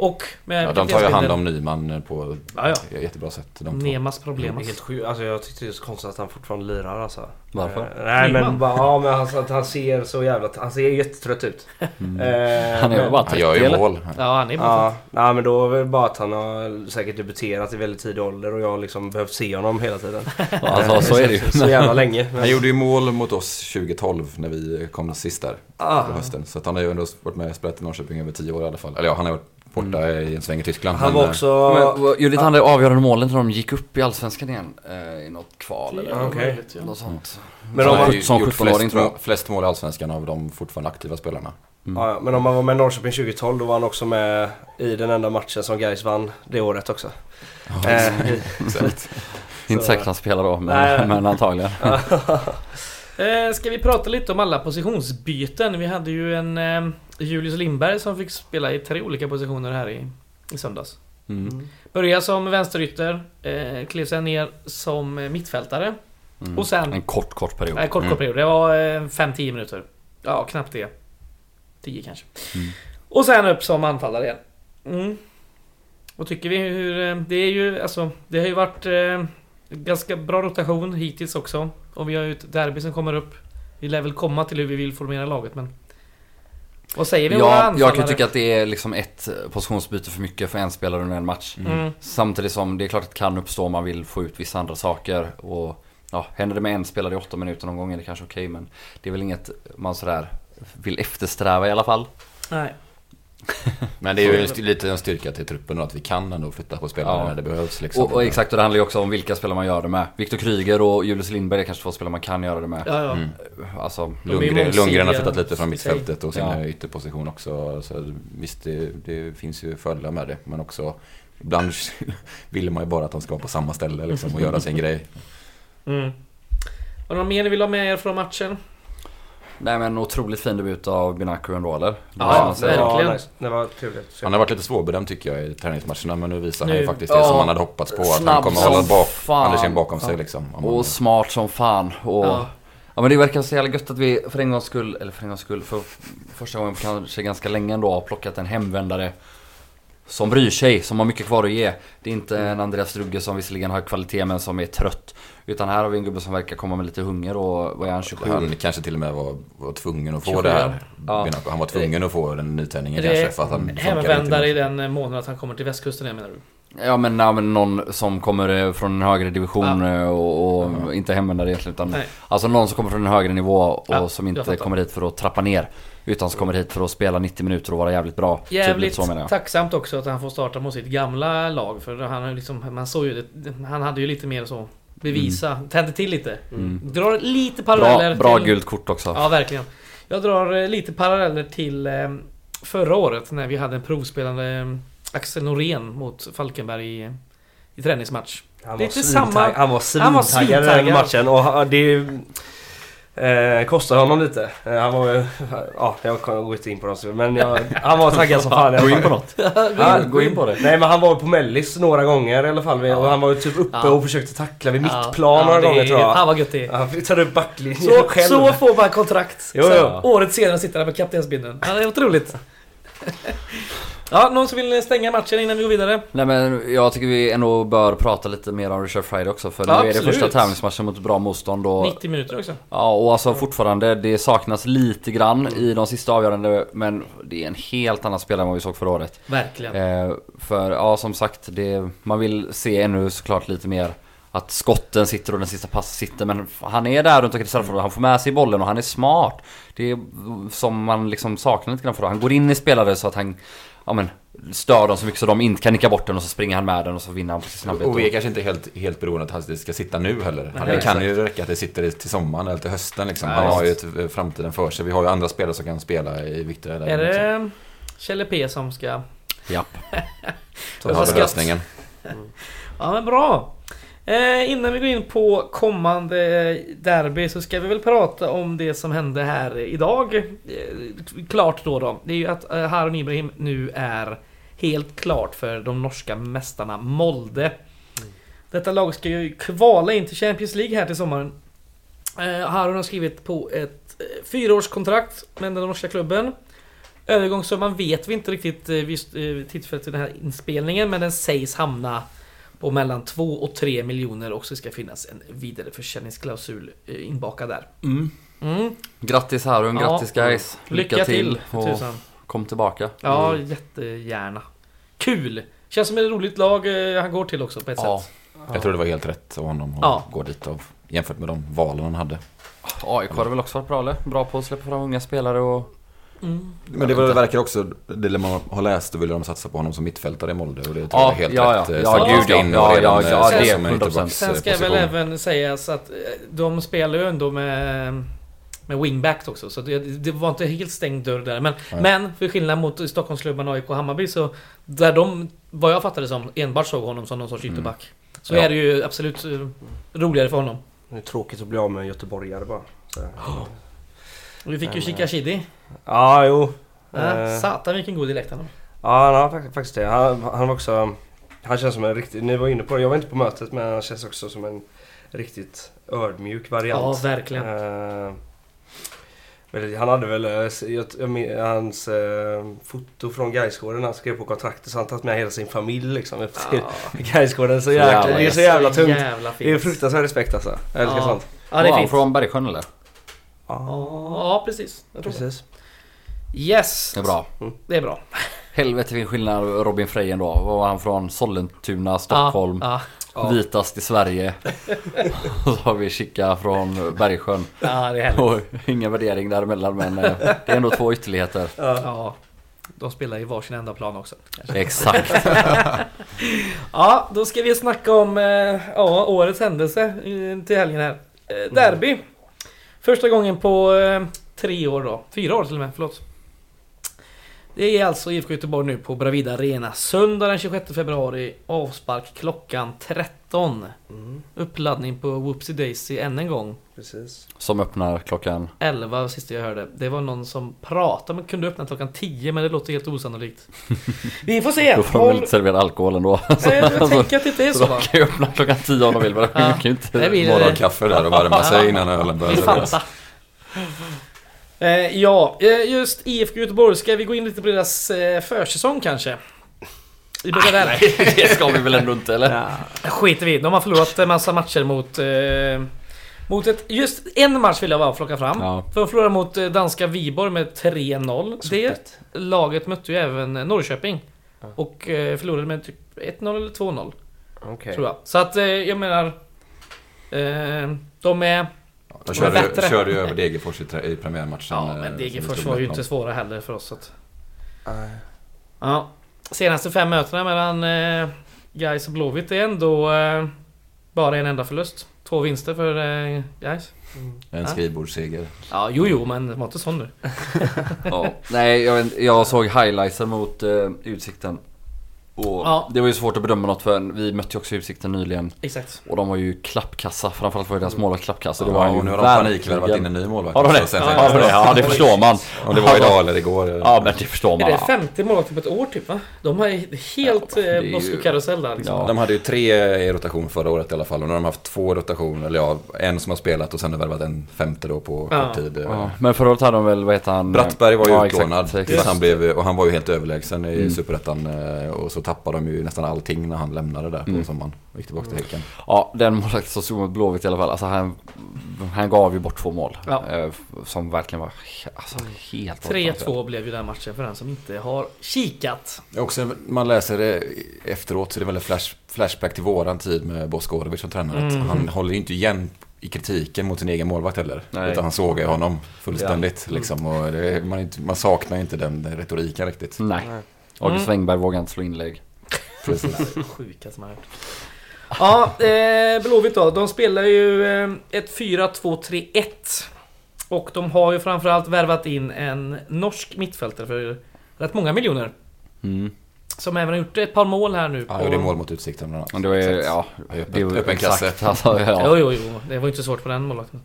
Och med ja, de tar ju hand om Nyman på ja, ja. jättebra sätt. De Nemas problem. Mm. Helt sjuk. Alltså, jag tyckte det är så konstigt att han fortfarande lirar. Alltså. Varför? Eh, nej, Nyman? men, ja, men alltså, att han ser så jävla... Han ser jättetrött ut. Mm. Eh, han är bara trött, han gör ju mål. Ja, han är bara ja, nej, men då är det bara att han har säkert debuterat i väldigt tidig ålder och jag har liksom behövt se honom hela tiden. Alltså, så är det ju. Så, så jävla länge. Men... Han gjorde ju mål mot oss tjugo tolv när vi kom sist där ah. på hösten. Så att han har ju ändå varit med och spelat i Norrköping över tio år i alla fall. Eller ja, han har varit borta i en sväng i Tyskland. Han var också... Men, Judith, han hade avgörande målen när de gick upp i Allsvenskan igen eh, i något kval eller okay. något sånt. Mm. Men så de har ju gjort flest, tror jag. flest mål i Allsvenskan av de fortfarande aktiva spelarna. Mm. Ja, men om man var med Norrköping tjugo tolv, då var han också med i den enda matchen som Gais vann det året också. Ja, eh, inte säkert han spelar då, men, men antagligen. Ska vi prata lite om alla positionsbyten? Vi hade ju en eh, Julius Lindberg som fick spela i tre olika positioner här i, i söndags. Mm. Började som vänsterytter, eh, klev sig ner som mittfältare. Mm. Och sen, en kort, kort period. En eh, kort, mm. kort period. Det var fem till tio eh, minuter. Ja, knappt det. tio kanske. Mm. Och sen upp som anfallare igen. Mm. Och tycker vi hur... Det är ju, alltså, det har ju varit... Eh, ganska bra rotation hittills också. Om vi har ju ett derby som kommer upp. Vi lär väl komma till hur vi vill formera laget, men vad säger vi om ja, jag kan tycka att det är liksom ett positionsbyte för mycket för en spelare under en match. Mm. Samtidigt som det är klart att det kan uppstå om man vill få ut vissa andra saker. Och ja, händer det med en spelare i åtta minuter någon gång är det kanske okej, okay, men det är väl inget man sådär vill eftersträva i alla fall. Nej. Men det är ju en, lite en styrka till truppen att vi kan ändå flytta på spelarna ja. när det behövs liksom. och, och exakt, och det handlar ju också om vilka spelare man gör det med. Viktor Kryger och Julius Lindberg är kanske två spelare man kan göra det med. ja, ja. Mm. Alltså, Lundgren, Lundgren har flyttat lite från mittfältet och sin ja. ytterposition också, så visst det, det finns ju fördelar med det, men också ibland vill man ju bara att de ska vara på samma ställe liksom, och göra sin grej. mm. Har någon mer ni vill ha med er från matchen? Nej, men otroligt fin debut av Bínaku ändå, eller? Ja, verkligen. Det var trevligt. Han har varit lite svårbedömd tycker jag i träningsmatcherna, men nu visar nu. han ju faktiskt det oh. som man hade hoppats på. Snabb att han kommer hålla bak, Andersen bakom ja. sig liksom. Och man... smart som fan. Och... Ja. ja, men det verkar så jävla gött att vi för en gångs skull, eller för en gångs skull, för första gången kanske ganska länge ändå har plockat en hemvändare som bryr sig, som har mycket kvar att ge. Det är inte mm. en Andreas Drugge som visserligen har kvalitet men som är trött. Utan här har vi en gubbe som verkar komma med lite hunger och vad är han, tjugosju? Han kanske till och med var, var tvungen att få tjugosju. Det här. Ja. Han var tvungen att få den nytändningen kanske för att han hemvändare i den månaden att han kommer till västkusten, jag menar du? Ja, men, nej, men någon som kommer från en högre division ja. och, och ja. inte hemvändare egentligen utan nej. alltså någon som kommer från en högre nivå och ja, som inte kommer hit för att trappa ner. Utan som kommer hit för att spela nittio minuter och vara jävligt bra. Jävligt så, tacksamt också att han får starta mot sitt gamla lag. För han, liksom, man såg ju det, han hade ju lite mer så bevisa, mm. tände till lite. Mm. Drar lite paralleller. Bra, bra till... gult kort också. Ja, verkligen. Jag drar lite paralleller till förra året när vi hade en provspelande Axel Norén mot Falkenberg i, i träningsmatch. Han var svintaggad. Han var svintaggad i den matchen och det eh, kostade honom lite. Han var ju, ja, jag kan gå in på något, men jag, han var taggad som fan. Gå in på något. Han, gå in på det. Nej, men han var på Mellis några gånger i alla fall. Ja. Och han var ju typ uppe ja. och försökte tackla vid ja. mittplan ja, några det, gånger tror jag. Han var gött det. Han tar upp backlinjen så, själv. Så får man kontrakt. Jo, ja. Året senare sitter han med kaptensbindeln. Ja, det är otroligt. Ja, någon som vill stänga matchen innan vi går vidare? Nej, men jag tycker vi ändå bör prata lite mer om Richard Frye också. För ja, nu är absolut. Det första tävlingsmatchen mot bra motstånd och, nittio minuter också. Ja, och alltså fortfarande, det saknas lite grann mm. i de sista avgörande. Men det är en helt annan spelare än vad vi såg förra året. Verkligen. eh, För ja, som sagt, det, man vill se ännu såklart lite mer att skotten sitter och den sista pass sitter. Men han är där runt och kristallfrågan. Han får med sig bollen och han är smart. Det är som man liksom saknar lite grann för. Han går in i spelare så att han ja, men, stör dem så mycket så de inte kan nicka bort den. Och så springer han med den och så vinner han på sin snabbhet. Och vi är kanske inte helt, helt beroende att han ska sitta nu heller. Han, det kan ju räcka att det sitter till sommaren eller till hösten liksom. Nej, han har ju ett, framtiden för sig. Vi har ju andra spelare som kan spela i viktiga lägen. Är det Kjell P som ska Japp som har lösningen. Ja, men bra. Eh, innan vi går in på kommande derby så ska vi väl prata om det som hände här idag. Eh, klart då då. Det är ju att eh, Harun Ibrahim nu är helt klart för de norska mästarna Molde. Mm. Detta lag ska ju kvala in till Champions League här till sommaren. Eh, Harun har skrivit på ett eh, fyraårskontrakt med den norska klubben. Övergångssumman vet vi inte riktigt eh, visst, eh, tillfället till den här inspelningen, men den sägs hamna på mellan två och tre miljoner och så ska finnas en vidareförsäljningsklausul inbakad där. Mm. Mm. Grattis Harun, grattis ja. Guys. Lycka, Lycka till, till. Och kom tillbaka. Ja, mm. jättegärna. Kul. Känns som ett roligt lag han går till också på ett ja. sätt. Jag ja. tror det var helt rätt av honom att ja. gå dit av, jämfört med de valen han hade. A I K har väl också varit bra, bra på att släppa fram unga spelare och Mm. men det verkar också det man har läst och vill de satsa på honom som mittfältare i Molde och det tror jag är helt ja, rätt. Ja, ja, ja, in ja, ja, ja, det är Sen ska väl även sägas att de spelar ju ändå med med wingbacks också så det, det var inte helt stängd dörr där men ja. men för skillnad mot Stockholmsklubben A I K och Hammarby så där de vad jag fattade som enbart såg honom som någon sorts ytterback. Mm. Så ja. är det ju absolut roligare för honom. Det är tråkigt att bli av med göteborgare bara. Så. Oh. Och vi fick ju kika Chidi. Ja, jo. Ja, satan vilken god dialekt han har. Ja, nej, faktiskt det. Han, han var också, han känns som en riktigt, ni var inne på det, jag var inte på mötet, men han känns också som en riktigt ödmjuk variant. Ja, verkligen. Uh, han hade väl uh, hans uh, foto från Gaisgården, han skrev på kontraktet så han tagit med hela sin familj liksom upp till ja. Gaisgården. Så jävla, det är så jävla tungt. Jävla det är fruktansvärt respekt alltså. Jag älskar ja. sånt. Ja, det är fint. Från Bergsjön eller? Ah. Ja, precis. Jag tror precis. Det. Yes. Det är bra. Mm. Det är bra. Helvete vilken skillnad Robin Frey då. Var han från Sollentuna, Stockholm, ah, ah, vitast ah. i Sverige. Och så har vi Chica från Bergsjön. Ja, det är härligt. Och ingen värdering däremellan, men det är ändå två ytterligheter. Ja. Ah. De spelar i varsin enda plan också. Kanske. Exakt. Ja, då ska vi snacka om ja, årets händelse till helgen här. Derby. Mm. Första gången på eh, tre år då. Fyra år till och med, förlåt. Det är alltså I F K Göteborg nu på Bravida Arena. Söndag den tjugosjätte februari. Avspark klockan tretton. Mm. Uppladdning på Whoopsie Daisy än en gång. Precis. Som öppnar klockan elva, sista jag hörde. Det var någon som pratade men kunde öppna klockan tio. Men det låter helt osannolikt. Vi får se. Då får de väl inte servera alkoholen då. Nej, jag tänker att det inte är så. De kan ju öppna klockan tio om de vill. Men de kan ju inte bara kaffe där och värma sig innan ölen börjar serveras. Eh, ja, just I F K Göteborg. Ska vi gå in lite på deras eh, försäsong kanske? Vi börjar ah, där. Nej, det ska vi väl ändå inte, eller? Ja. Skiter vi. De har förlorat en massa matcher mot... Eh, mot ett, just en match vill jag bara flocka fram. Ja. För de förlorade mot danska Viborg med tre noll. Såpigt. Det laget mötte ju även Norrköping. Ja. Och eh, förlorade med typ ett noll eller två noll. Okay. Tror jag. Så att eh, jag menar... Eh, de är... De körde ju över Degerfors i, i premiärmatchen. Ja, men Degerfors var ju inte svåra heller för oss. Att... Nej. Ja, senaste fem mötena mellan eh, Gais och Blåvitt är ändå eh, Bara en enda förlust. Två vinster för eh, guys. Mm. En skrivbordsseger. Ja, jo, jo, men det var inte sån nu. Ja. Nej, jag, jag såg highlights mot eh, Utsikten. Och ja. Det var ju svårt att bedöma något för vi mötte ju också Utsikten nyligen. Exakt. Och de var ju klappkassa, framförallt var ju deras målvakt klappkassa. Det var ja, ju nu har de panikväl varit in en ny målvakt. Ja, det, ja, ja, det. Ja, det förstår man. Om det var idag eller igår. Eller... Ja, men det förstår man. Är det femtio målvakter på ett år typ, va? De har helt Moskokarusell ja, ju... där liksom. Ja. De hade ju tre i rotation förra året i alla fall. Och nu har de haft två rotation, eller ja, en som har spelat och sen har värvat en femte då på ja. kort tid. Ja. Men förra året hade de väl, vad heter han? Brattberg var ju ja, utlånad. Han blev, och han var ju helt överlägsen i mm. Superettan och så tappade de ju nästan allting när han lämnade där på mm. sommaren och gick tillbaka till Häcken. Ja, den målvakten som såg mot Blåvitt i alla fall. Alltså han, han gav ju bort två mål ja. eh, som verkligen var alltså, helt... tre två blev ju den matchen för den som inte har kikat. Också man läser det efteråt så det är väl en flash, flashback till våran tid med Boskovic som tränare. Mm. Han håller ju inte igen i kritiken mot sin egen målvakt heller. Nej. Utan han såg ju honom fullständigt. Ja. Liksom, och det, man, inte, man saknar ju inte den, den retoriken riktigt. Nej. August Wengberg vågar inte slå inlägg. Precis. Sjuka som har hört. Ja, eh, Blåvitt då. De spelar ju eh, ett fyra två tre ett. Och de har ju framförallt värvat in en norsk mittfältare för rätt många miljoner. Mm. Som även har gjort ett par mål här nu. Ja, på... det är mål mot Utsikten bland annat. Men det var ju, ja, det var öppen kasse. Alltså, ja. Jo, jo, jo. Det var ju inte svårt på den målvakten.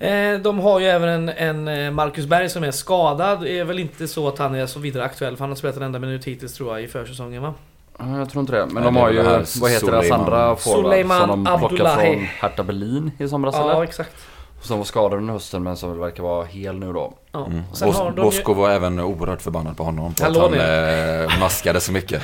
Mm. Eh, de har ju även en, en Marcus Berg som är skadad. Det är väl inte så att han är så vidare aktuell. För han har spelat en enda minut hittills tror jag i försäsongen, va? Jag tror inte det. Men nej, de har ju, vad heter det, Sandra Forward som de plockade från Hertha Berlin i somras. Ja, eller? Exakt. Som var skadad under hösten men som verkar vara hel nu då. Ja. Mm. Bos- ju... Bosko var även oerhört förbannad på honom på Hallå, att han eh, maskade så mycket.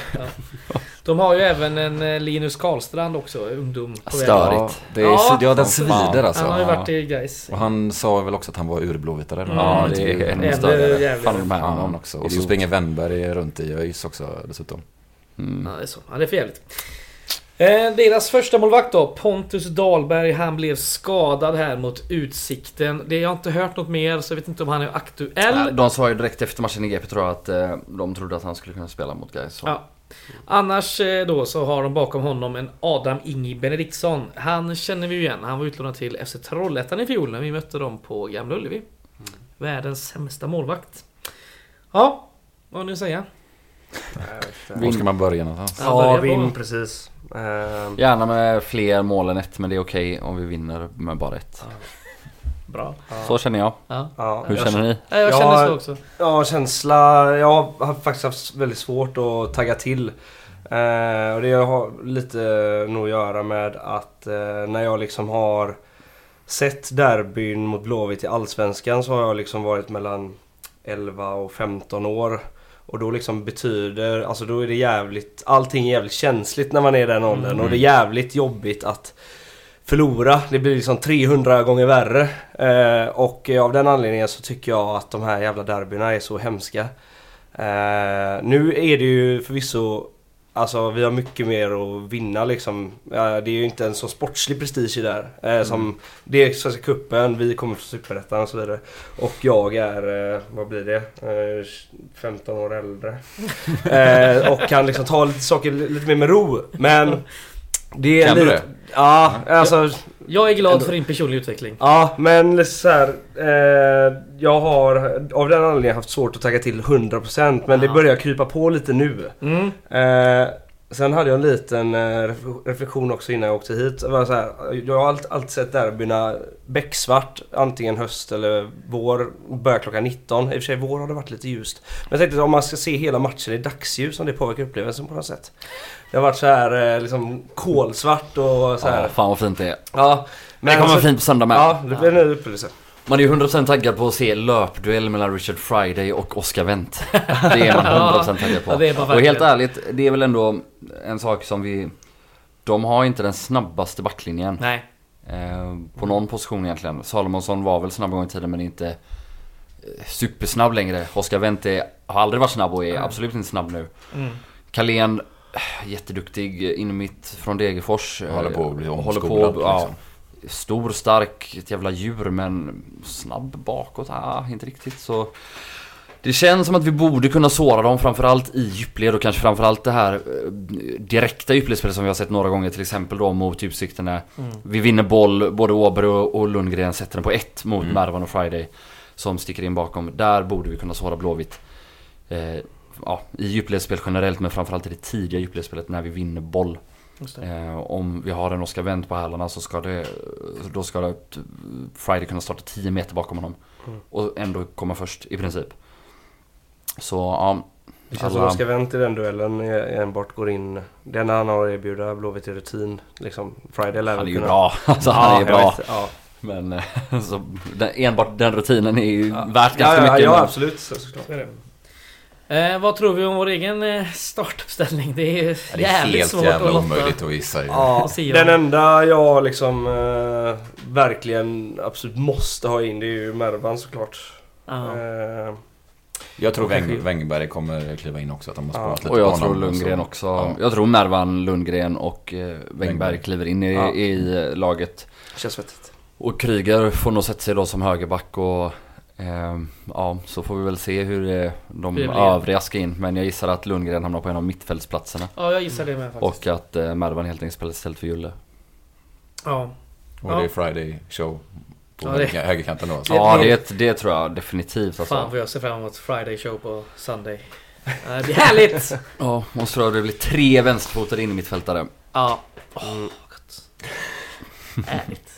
Ja. De har ju även en Linus Karlstrand också, ungdom på störigt. Det är ja. ja, den svider alltså. Han har ju varit i Gais. Och han sa väl också att han var urblåvittare. Mm. Ja, det är en större fan med honom också. Och så springer Wennberg runt i ÖIS också dessutom. Mm. Ja, det är så. Ja, det är för jävligt. Eh, deras första målvakt då, Pontus Dahlberg, han blev skadad här mot Utsikten. Det jag har inte hört något mer så jag vet inte om han är aktuell. De sa ju direkt efter matchen i G P tror jag att eh, de trodde att han skulle kunna spela mot Gais. Ja. Annars eh, då så har de bakom honom en Adam Ingi Benediktsson. Han känner vi ju igen, han var utlånad till F C Trollhättan i fjol när vi mötte dem på Gamla Ullevi. Mm. Världens sämsta målvakt. Ja, vad nu säger jag? Var ska man börja någonstans? Ja, ja vinn precis. Gärna med fler mål än ett, men det är okej om vi vinner med bara ett. Ja. Bra. Så känner jag. Ja. Ja. Hur känner ni? Ja, jag känner så också. Ja, känsla. Jag har faktiskt haft väldigt svårt att tagga till. Eh, och det har lite nog att göra med att eh, när jag liksom har sett derbyn mot Blåvitt i Allsvenskan så har jag liksom varit mellan elva och femton år. Och då liksom betyder, alltså då är det jävligt, allting är jävligt känsligt när man är i den åldern. Mm. Och det är jävligt jobbigt att förlora. Det blir liksom trehundra gånger värre. Eh, och av den anledningen så tycker jag att de här jävla derbyna är så hemska. Eh, nu är det ju förvisso, alltså vi har mycket mer att vinna liksom. Ja, det är ju inte en så sportslig prestige där. Eh, mm. Som det är Svenska Cupen, vi kommer från Superettan och så vidare. Och jag är, eh, vad blir det? Eh, femton år äldre. eh, och kan liksom ta lite saker lite mer med ro. Men det är kan lite... Ja, alltså... Jag är glad ändå för din personliga utveckling. Ja, men så här, eh, jag har av den anledningen haft svårt att tagga till hundra procent. Men ja, det börjar krypa på lite nu. Mm. Eh, sen hade jag en liten eh, reflektion också innan jag åkte hit. Jag, var så här, jag har alltid allt sett derbyna becksvart. Antingen höst eller vår. Börjar klockan nitton. I och för sig vår har det varit lite ljust. Men jag tänkte att om man ska se hela matchen i dagsljus, om det påverkar upplevelsen på något sätt. Det har varit så här liksom kolsvart och så här. Ja, fan vad fint det är. Ja, men det kommer alltså, fint på söndag med. Ja, det blir en upplevelse. Man är ju hundra procent taggad på att se löpduell mellan Richard Frye och Oscar Wendt. Det är man hundra procent taggad på. Ja, och helt ärligt, det är väl ändå en sak som vi... De har inte den snabbaste backlinjen. Nej. Eh, på någon position egentligen. Salomonsson var väl snabb gång i tiden men inte supersnabb längre. Oscar Wendt är, har aldrig varit snabb och är mm. absolut inte snabb nu. Mm. Kalén... jätteduktig in mitt från Degerfors. Håller på att bli omskolad liksom. Ja, stor, stark, ett jävla djur. Men snabb bakåt, ah, inte riktigt så. Det känns som att vi borde kunna såra dem, framförallt i djupled och kanske framförallt det här direkta djupledsspel som vi har sett några gånger, till exempel då mot djupsikterna. Mm. Vi vinner boll, både Åberg och Lundgren sätter den på ett mot mm. Mervan och Friday som sticker in bakom. Där borde vi kunna såra Blåvitt eh, ja, i djupledsspel generellt, men framförallt i det tidiga djupledsspelet när vi vinner boll. Eh, om vi har en Oskar Wendt på hälarna så ska det, då ska det, Friday kunna starta tio meter bakom honom mm. och ändå komma först i princip. Så ja, det känns alla... som Oskar Wendt i den duellen enbart går in. Den han har erbjuda Blåvitt i rutin liksom, Friday lär han är ju kunna... bra, alltså, han ja, är bra vet, ja. Men alltså, den, enbart den rutinen är ju ja. värt ganska ja, ja, mycket. Ja, ja absolut, så, såklart det är det. Eh, vad tror vi om vår egen startuppställning? Det är, ja, det är helt svårt jävla att omöjligt att gissa. Ja, den enda jag liksom eh, verkligen absolut måste ha in, det är ju Mervan såklart. Eh, jag tror Weng- Wengberg kommer kliva in också, att han måste ja. lite. Och jag tror Lundgren också. Ja. Jag tror Mervan, Lundgren och eh, Wengberg, Wengberg kliver in i, ja. i, i laget. Känns svettigt. Och Kryger får nog sätta sig då som högerback och ja, så får vi väl se hur de övriga ska in. Men jag gissar att Lundgren hamnar på en av mittfältsplatserna. Ja, jag gissar det med faktiskt. Och att eh, Mervan helt enkelt spelar istället för Julle. Ja. Och det är Friday show på ja, det... högerkanten då. Ja, det, det tror jag definitivt alltså. Fan, får jag se fram emot Friday show på Sunday. Det blir härligt. Ja, och så tror jag det blir tre vänsterfotade in i mittfältare. Ja, åh, oh, gott. Härligt.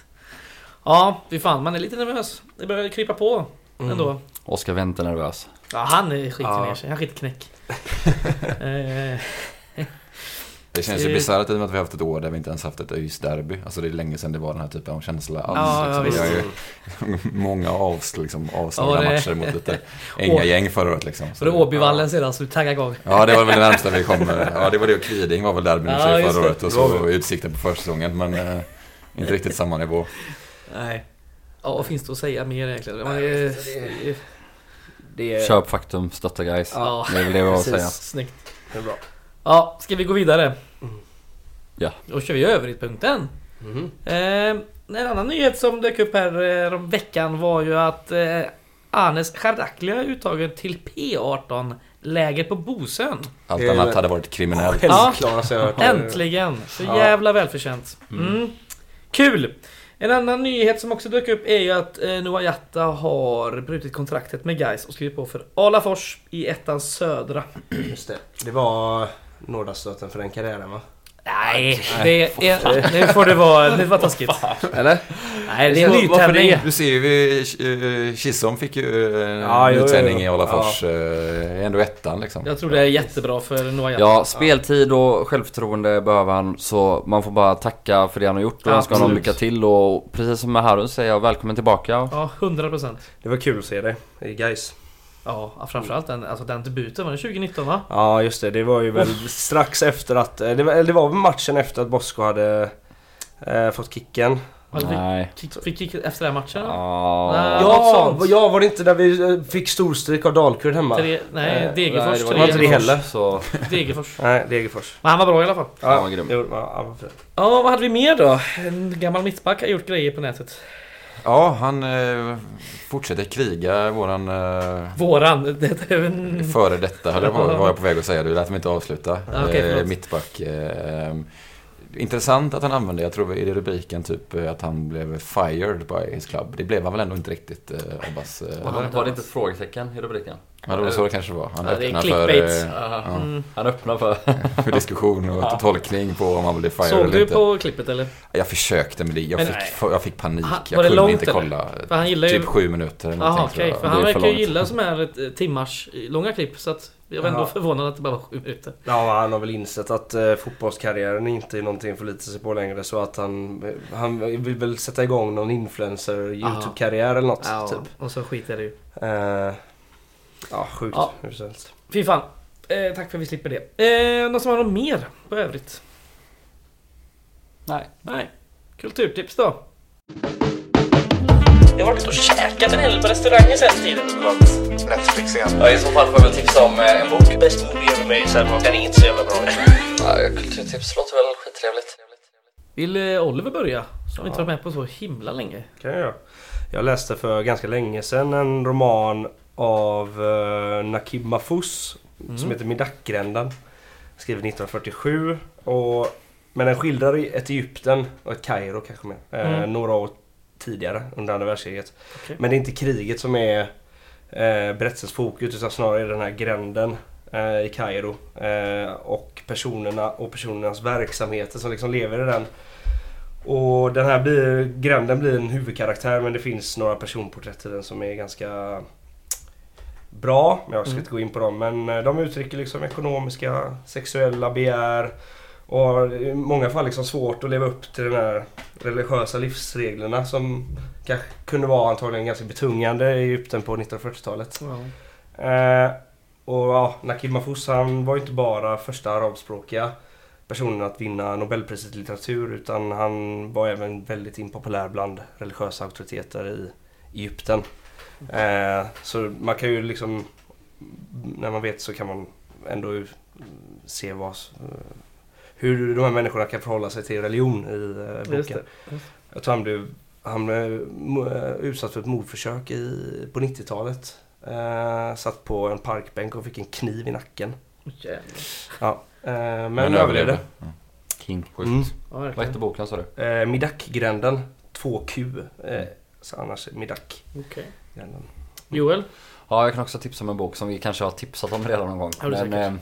Ja, vi fan, man är lite nervös. Det börjar krypa på. Mm. Oskar Wendt är nervös. Ja, han är skit ja. ner sig. Han skit knäck. Det känns ju bisarrt i och med att vi har haft ett år där vi inte ens haft ett öjsderby. Alltså det är länge sedan det var den här typen av känsla alls. Ja, liksom. ja, vi har ju många avs, liksom, avslagna ja, matcher mot lite enga gäng förra året. Liksom. Så det var Åbyvallen ja. sedan, så vi taggade igång. Ja, det var väl det närmsta vi kom. Ja, det var det och Kviding var väl derbyn ja, i förra året. Och så Utsikten på försäsongen, men eh, inte riktigt samma nivå. Nej. Ja, vad finns det att säga mer egentligen? Man är, Nej, det är, det är... Köp faktum, stötta guys. Ja, det är väl det jag precis, säga. Snyggt. Det är bra. Ja, ska vi gå vidare? Mm. Ja. Då kör vi över i punkten. Mm. Eh, en annan nyhet som dök upp här om veckan var ju att eh, Anes Chardakli är uttagen till P arton läger på Bosön. Allt annat hade varit kriminellt. Ja, äntligen. Så jävla välförtjänt. Mm. Kul! En annan nyhet som också dök upp är ju att eh, Noah Jatta har brutit kontraktet med Gais och skrivit på för Alafors i ettan södra. Just det. Det var Nordastöten för den karriären, va? Nej, Nej. Det är, nu får det vara, det var taskigt. Eller? Nej, det är nytändning. Du ser ju, Kissom fick ju ja, nytändning i Alafors. Ja. Ändå ettan liksom. Jag tror det är jättebra för Noah Jatta. Ja, speltid och självförtroende behöver han. Så man får bara tacka för det han har gjort. Och ja, önska honom lycka till. Och precis som med Harun säger jag, välkommen tillbaka. Ja, hundra procent. Det var kul att se dig i Gais. Ja, framförallt den, alltså den debuten var den tjugonitton, va? Ja, just det, det var ju väl oh. strax efter att det var, det var matchen efter att Bosko hade eh, fått kicken. Nej. Fick, fick kick efter den matchen? Oh. Nej, ja, ja, var det inte där vi fick storstryk av Dalkurd hemma? Tre, nej, Degerfors. Nej, det var inte det heller. Så. Degerfors. Nej, Degerfors. Men han var bra i alla fall. Ja, han var grym. Jo, ja, ja, vad hade vi mer då? En gammal mittback har gjort grejer på nätet. Ja, han eh, fortsätter kriga våran... Eh, våran? Det en... Före detta höll jag på, var jag på väg att säga. Du lät mig inte avsluta. Ah, okay, eh, mittback. Eh, intressant att han använde, jag tror i det rubriken, typ att han blev fired by his club. Det blev han väl ändå inte riktigt, eh, Abbas. Eh, var, var det inte ett frågetecken i rubriken? Ja, det var så det kanske var. Han ja, öppnar för, eh, ja. mm. han öppnar för, för diskussion och ja. tolkning på om han blir fired eller inte. Såg du på klippet eller? Jag försökte med det. Jag, fick, jag fick panik. Ha, jag kunde inte kolla. Han ju... Typ sju minuter eller någonting. Aha, okay. För han verkar ju gilla som är timmars långa klipp. Så att jag var ändå ja. förvånad att det bara var sju minuter. Ja, han har väl insett att eh, fotbollskarriären inte är någonting för lite sig på längre. Så att han, han vill väl sätta igång någon influencer YouTube-karriär eller något. Ja, typ. Och så skiter det ju. Eh, Ja, sjukt. Ja. Fy fan. Eh, tack för att vi slipper det. Eh, någon som har något mer på övrigt? Nej. Nej. Kulturtips då. Jag har varit och käkat en hel på restaurangen sen tidigt. Netflix igen. Ja, i så fall får jag väl tipsa om en bok. Bäst movie med mig sen. Man kan inte så jävla bra. Ja, kulturtips låter väl skittrevligt. Vill eh, Oliver börja? Som ja. inte varit med på så himla länge. Kan jag. Jag läste för ganska länge sedan en roman av eh, Nakib Mahfouz mm. som heter Midakgrändan, skriven nitton fyrtiosju. Och, men den skildrar ett Egypten och ett Kairo kanske med, eh, mm. några år tidigare under andra världskriget. Okay. Men det är inte kriget som är eh, berättelsens fokus, utan snarare den här gränden eh, i Kairo eh, och personerna och personernas verksamheter som liksom lever i den. Och den här blir, gränden blir en huvudkaraktär, men det finns några personporträtt i den som är ganska bra. Men jag ska mm. inte gå in på dem, men de uttrycker liksom ekonomiska, sexuella begär och i många fall liksom svårt att leva upp till de här religiösa livsreglerna som kanske kunde vara antagligen ganska betungande i Egypten på nittonhundrafyrtiotalet. Mm. Eh, och ja, Nakib Mahfouz, han var ju inte bara första arabspråkiga personen att vinna Nobelpriset i litteratur, utan han var även väldigt impopulär bland religiösa auktoriteter i Egypten. Eh, så man kan ju liksom, när man vet så kan man ändå se vad, hur de här människorna kan förhålla sig till religion i eh, boken. Just det. Just. Jag tror han blev, han blev utsatt för ett mordförsök i, på nittiotalet. Eh, satt på en parkbänk och fick en kniv i nacken. Jävlar. Ja. Uh, men men överlevde. Mm. King. Mm. Ja, vad hette boken sa du? Uh, Midakgrändan två Q. Uh, så annars Midak. Okay. Mm. Joel? Ja, jag kan också tipsa om en bok som vi kanske har tipsat om redan någon gång. Men,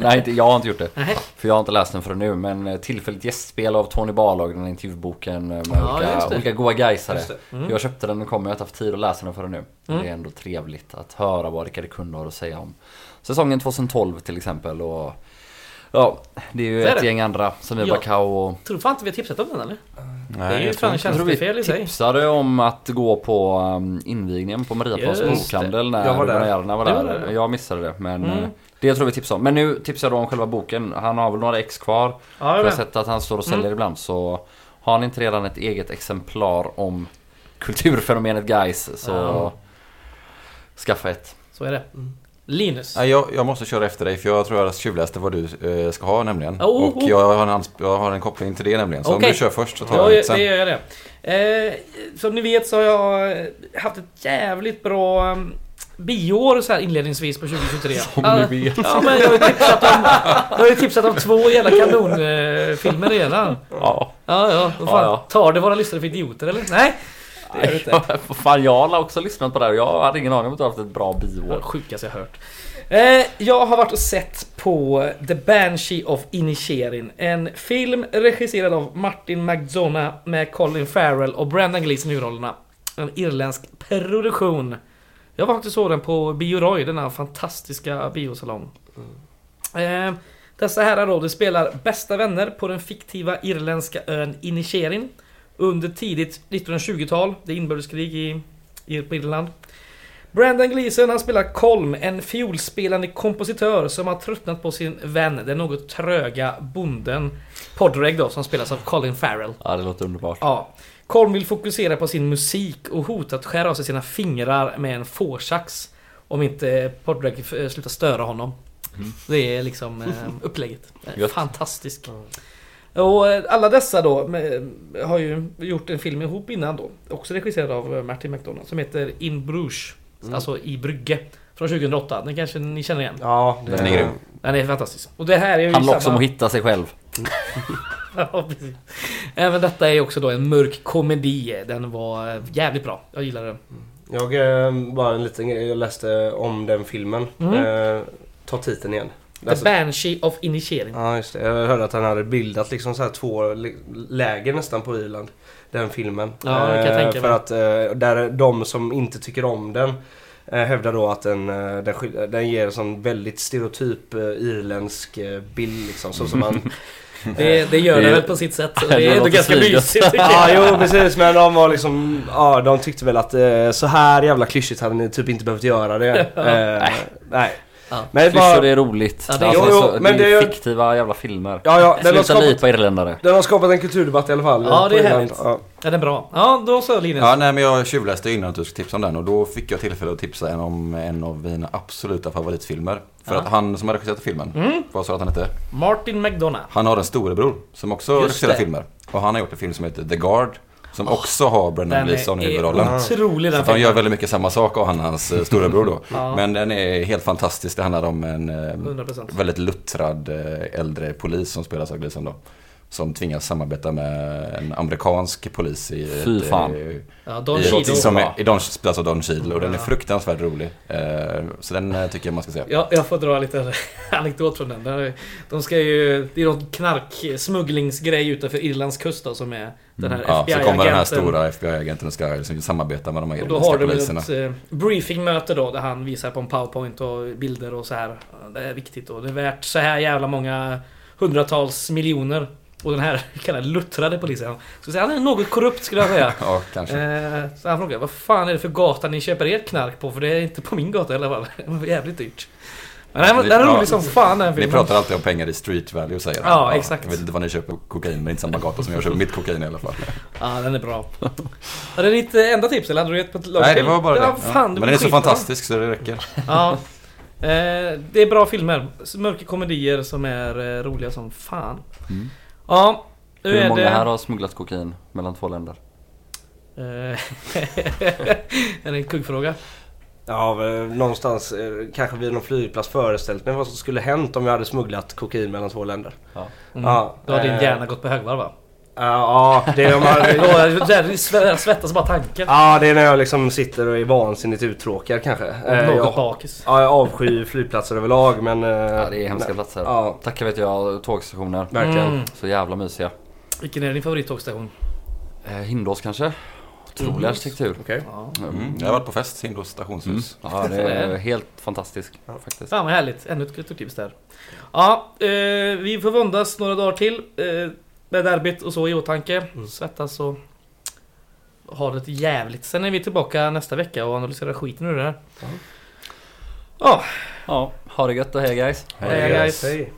nej, inte, jag har inte gjort det. För jag har inte läst den förrän nu. Men Tillfälligt gästspel av Tony Barlog, den intervjuboken med ja, olika, olika goa gaisare. Mm. Jag köpte den och kommer jag har haft tid att läsa den förrän nu. Mm. Det är ändå trevligt att höra vad det kunde ha att säga om säsongen tjugotolv till exempel. Och ja, det är ju det är ett det. gäng andra som är ja. Bakao och... Tror du fan inte vi har tipsat om den eller? Nej, det är ju fan tjänstefel i sig. Vi tipsade om att gå på um, invigningen på Mariaplans bokhandel när Rubinärerna var, var där. Jag missade det, men mm. det tror vi tipsade om. Men nu tipsar jag om själva boken. Han har väl några ex kvar. Ja, jag har sett att han står och säljer mm. ibland. Så har han inte redan ett eget exemplar om kulturfenomenet Gais, så ja. Skaffa ett. Så är det. Mm. Linus. Ja, jag, jag måste köra efter dig för jag tror jag tjuvläste vad du eh, ska ha nämligen. Oh, och oh. Jag, har en, jag har en koppling till det nämligen. Så okay. Om du kör först så tar ja, jag sen. Ja, det gör jag det. Eh, som ni vet så har jag haft ett jävligt bra um, bioår så här inledningsvis på tjugotjugotre. Som ah, ni vet. Ja, men jag har ju tipsat om, jag har ju tipsat om två jävla kanonfilmer redan. Ja. Ja, ja. Vad fan, ja, ja. Tar det våra lyssnare för idioter eller? Nej. För fan, jag har också lyssnat på det här. Jag hade ingen aning om att jag har haft ett bra biår. Sjukast jag hört. eh, Jag har varit och sett på The Banshee of Inisherin, en film regisserad av Martin McDonagh med Colin Farrell och Brendan Gleeson i rollerna. En irländsk produktion. Jag var faktiskt såg den på Bioray, den här fantastiska biosalong. eh, Dessa herrar då, de spelar bästa vänner på den fiktiva irländska ön Inisherin under tidigt nittonhundratjugotal. Det är inbördeskrig i, i på Irland. Brendan Gleeson, han spelar Colm, en fiolspelande kompositör som har tröttnat på sin vän, den något tröga bonden Podreg då, som spelas av Colin Farrell. Ja, det låter underbart. Ja. Colm vill fokusera på sin musik och hotar att skära av sig sina fingrar med en fårsax om inte Podreg slutar störa honom. Mm. Det är liksom upplägget. Fantastiskt. Och alla dessa då med, har ju gjort en film ihop innan då, också regisserad av Martin McDonagh, som heter In Bruges, mm. alltså I Brygge, från tjugohundraåtta. Den kanske ni känner igen. Ja, den är grym. Den är fantastisk. Och det här är ju han samma... också att hitta sig själv. Ja, precis. Även detta är också då en mörk komedi. Den var jävligt bra. Jag gillar den. Jag bara en liten grej. Jag läste om den filmen. Mm. Eh, ta titeln igen. The alltså, Banshee of Inisherin. Ja, just det. Jag hörde att han hade bildat liksom så här två läger nästan på Irland, den filmen. Ja, det kan jag tänka mig. För att där de som inte tycker om den hävdar då att den, den, den ger en sån väldigt stereotyp irländsk bild liksom, så som man... Det, det gör det, det väl på sitt sätt. Det, det är ändå ganska mysigt. Ja, jo, precis. Men de var liksom, ja, de tyckte väl att så här jävla klyschigt hade ni typ inte behövt göra det. eh, nej. Ja. Men bara, det är roligt. Ja, det är, alltså, jo, jo, men det är ju fiktiva jävla filmer. Ja, ja, den har skapat på irländare. Den har skapat en kulturdebatt i alla fall. Ja, det är härligt. Ja. Ja, den är bra. Ja, då så Linus. Ja, nej, men jag tjuvläste innan att du skulle tipsa om den, och då fick jag tillfälle att tipsa en om en av mina absoluta favoritfilmer. För ja. Att han som har regisserat filmen, mm. vad sa att han heter? Martin McDonagh. Han har en storebror som också regisserar filmer, och han har gjort en film som heter The Guard. Som oh, också har Brennan Lee som huvudrollen. Otrolig, den så de gör väldigt mycket samma sak och han hans eh, storebror då. Ja. Men den är helt fantastisk. Det handlar om en eh, hundra procent väldigt luttrad eh, äldre polis som spelas av Gleason då. Som tvingas samarbeta med en amerikansk polis i... Fy fan. I, ja, Don i, som är, i Don, spelas av Don Cheadle och ja. Den är fruktansvärt rolig. Eh, så den tycker jag man ska se. Ja, jag får dra lite anekdot från den. De ska ju... Det är någon knarksmugglingsgrej utanför Irlands kust då, som är... Den här ja, så kommer den här stora F B I-agenten och ska liksom samarbeta med de här irländska poliserna. Och då har de ett briefingmöte då där han visar på en PowerPoint och bilder och så här. Det är viktigt och det är värt så här jävla många hundratals miljoner. Och den här kallade luttrade polisen. Så säga, han är något korrupt skulle jag säga. Ja, kanske. Eh, så han frågar, vad fan är det för gata ni köper ert knark på? För det är inte på min gata i alla fall. Det var jävligt dyrt. Men det här, vi, det här är roligt som fan. Den ni pratar alltid om pengar i street value, säger han. Ja, exakt. Jag vet inte vad ni köper kokain, men inte samma gata som jag köper mitt kokain i alla fall. Ja, den är bra. Är det ditt enda tips eller hade du gett på ett lag? Nej, det var bara det. det. Var, fan, ja. Men den är så fantastisk så det räcker. Ja. Eh, det är bra filmer. Mörka komedier som är eh, roliga som fan. Mm. Ja, hur är många det... här har smugglat kokain mellan två länder? Är det en kuggfråga? Ja, någonstans kanske vid någon flygplats föreställt. Men vad som skulle hänt om jag hade smugglat kokain mellan två länder? Ja. Mm. Ja, då har äh... din hjärna gått på högvarv, va? Ja, det är när jag svettas bara tanken. Ja, det är när jag liksom sitter och är vansinnigt uttråkad kanske. Något bakis. Ja, jag avskyr flygplatser överlag, men... Ja, det är hemska platser. Ja. Tackar vet jag, tågstationer. Verkligen. Mm. Så jävla mysiga. Vilken är din favorittågstation? Eh, Hindås kanske. Otrolig mm. arkitektur. Okej. Okay. Mm. Jag har varit på fest, Hindås stationshus. Mm. Ja, det är helt fantastiskt. Ja, faktiskt. Fan vad härligt. Ännu ett tips där. Ja, eh, vi får våndas några dagar till. Eh, med derbyt och så i åtanke. Svettas och har det jävligt. Sen är vi tillbaka nästa vecka och analyserar skiten nu där. Ja. Ja, ha det gött och hej guys. Hej guys. Hej.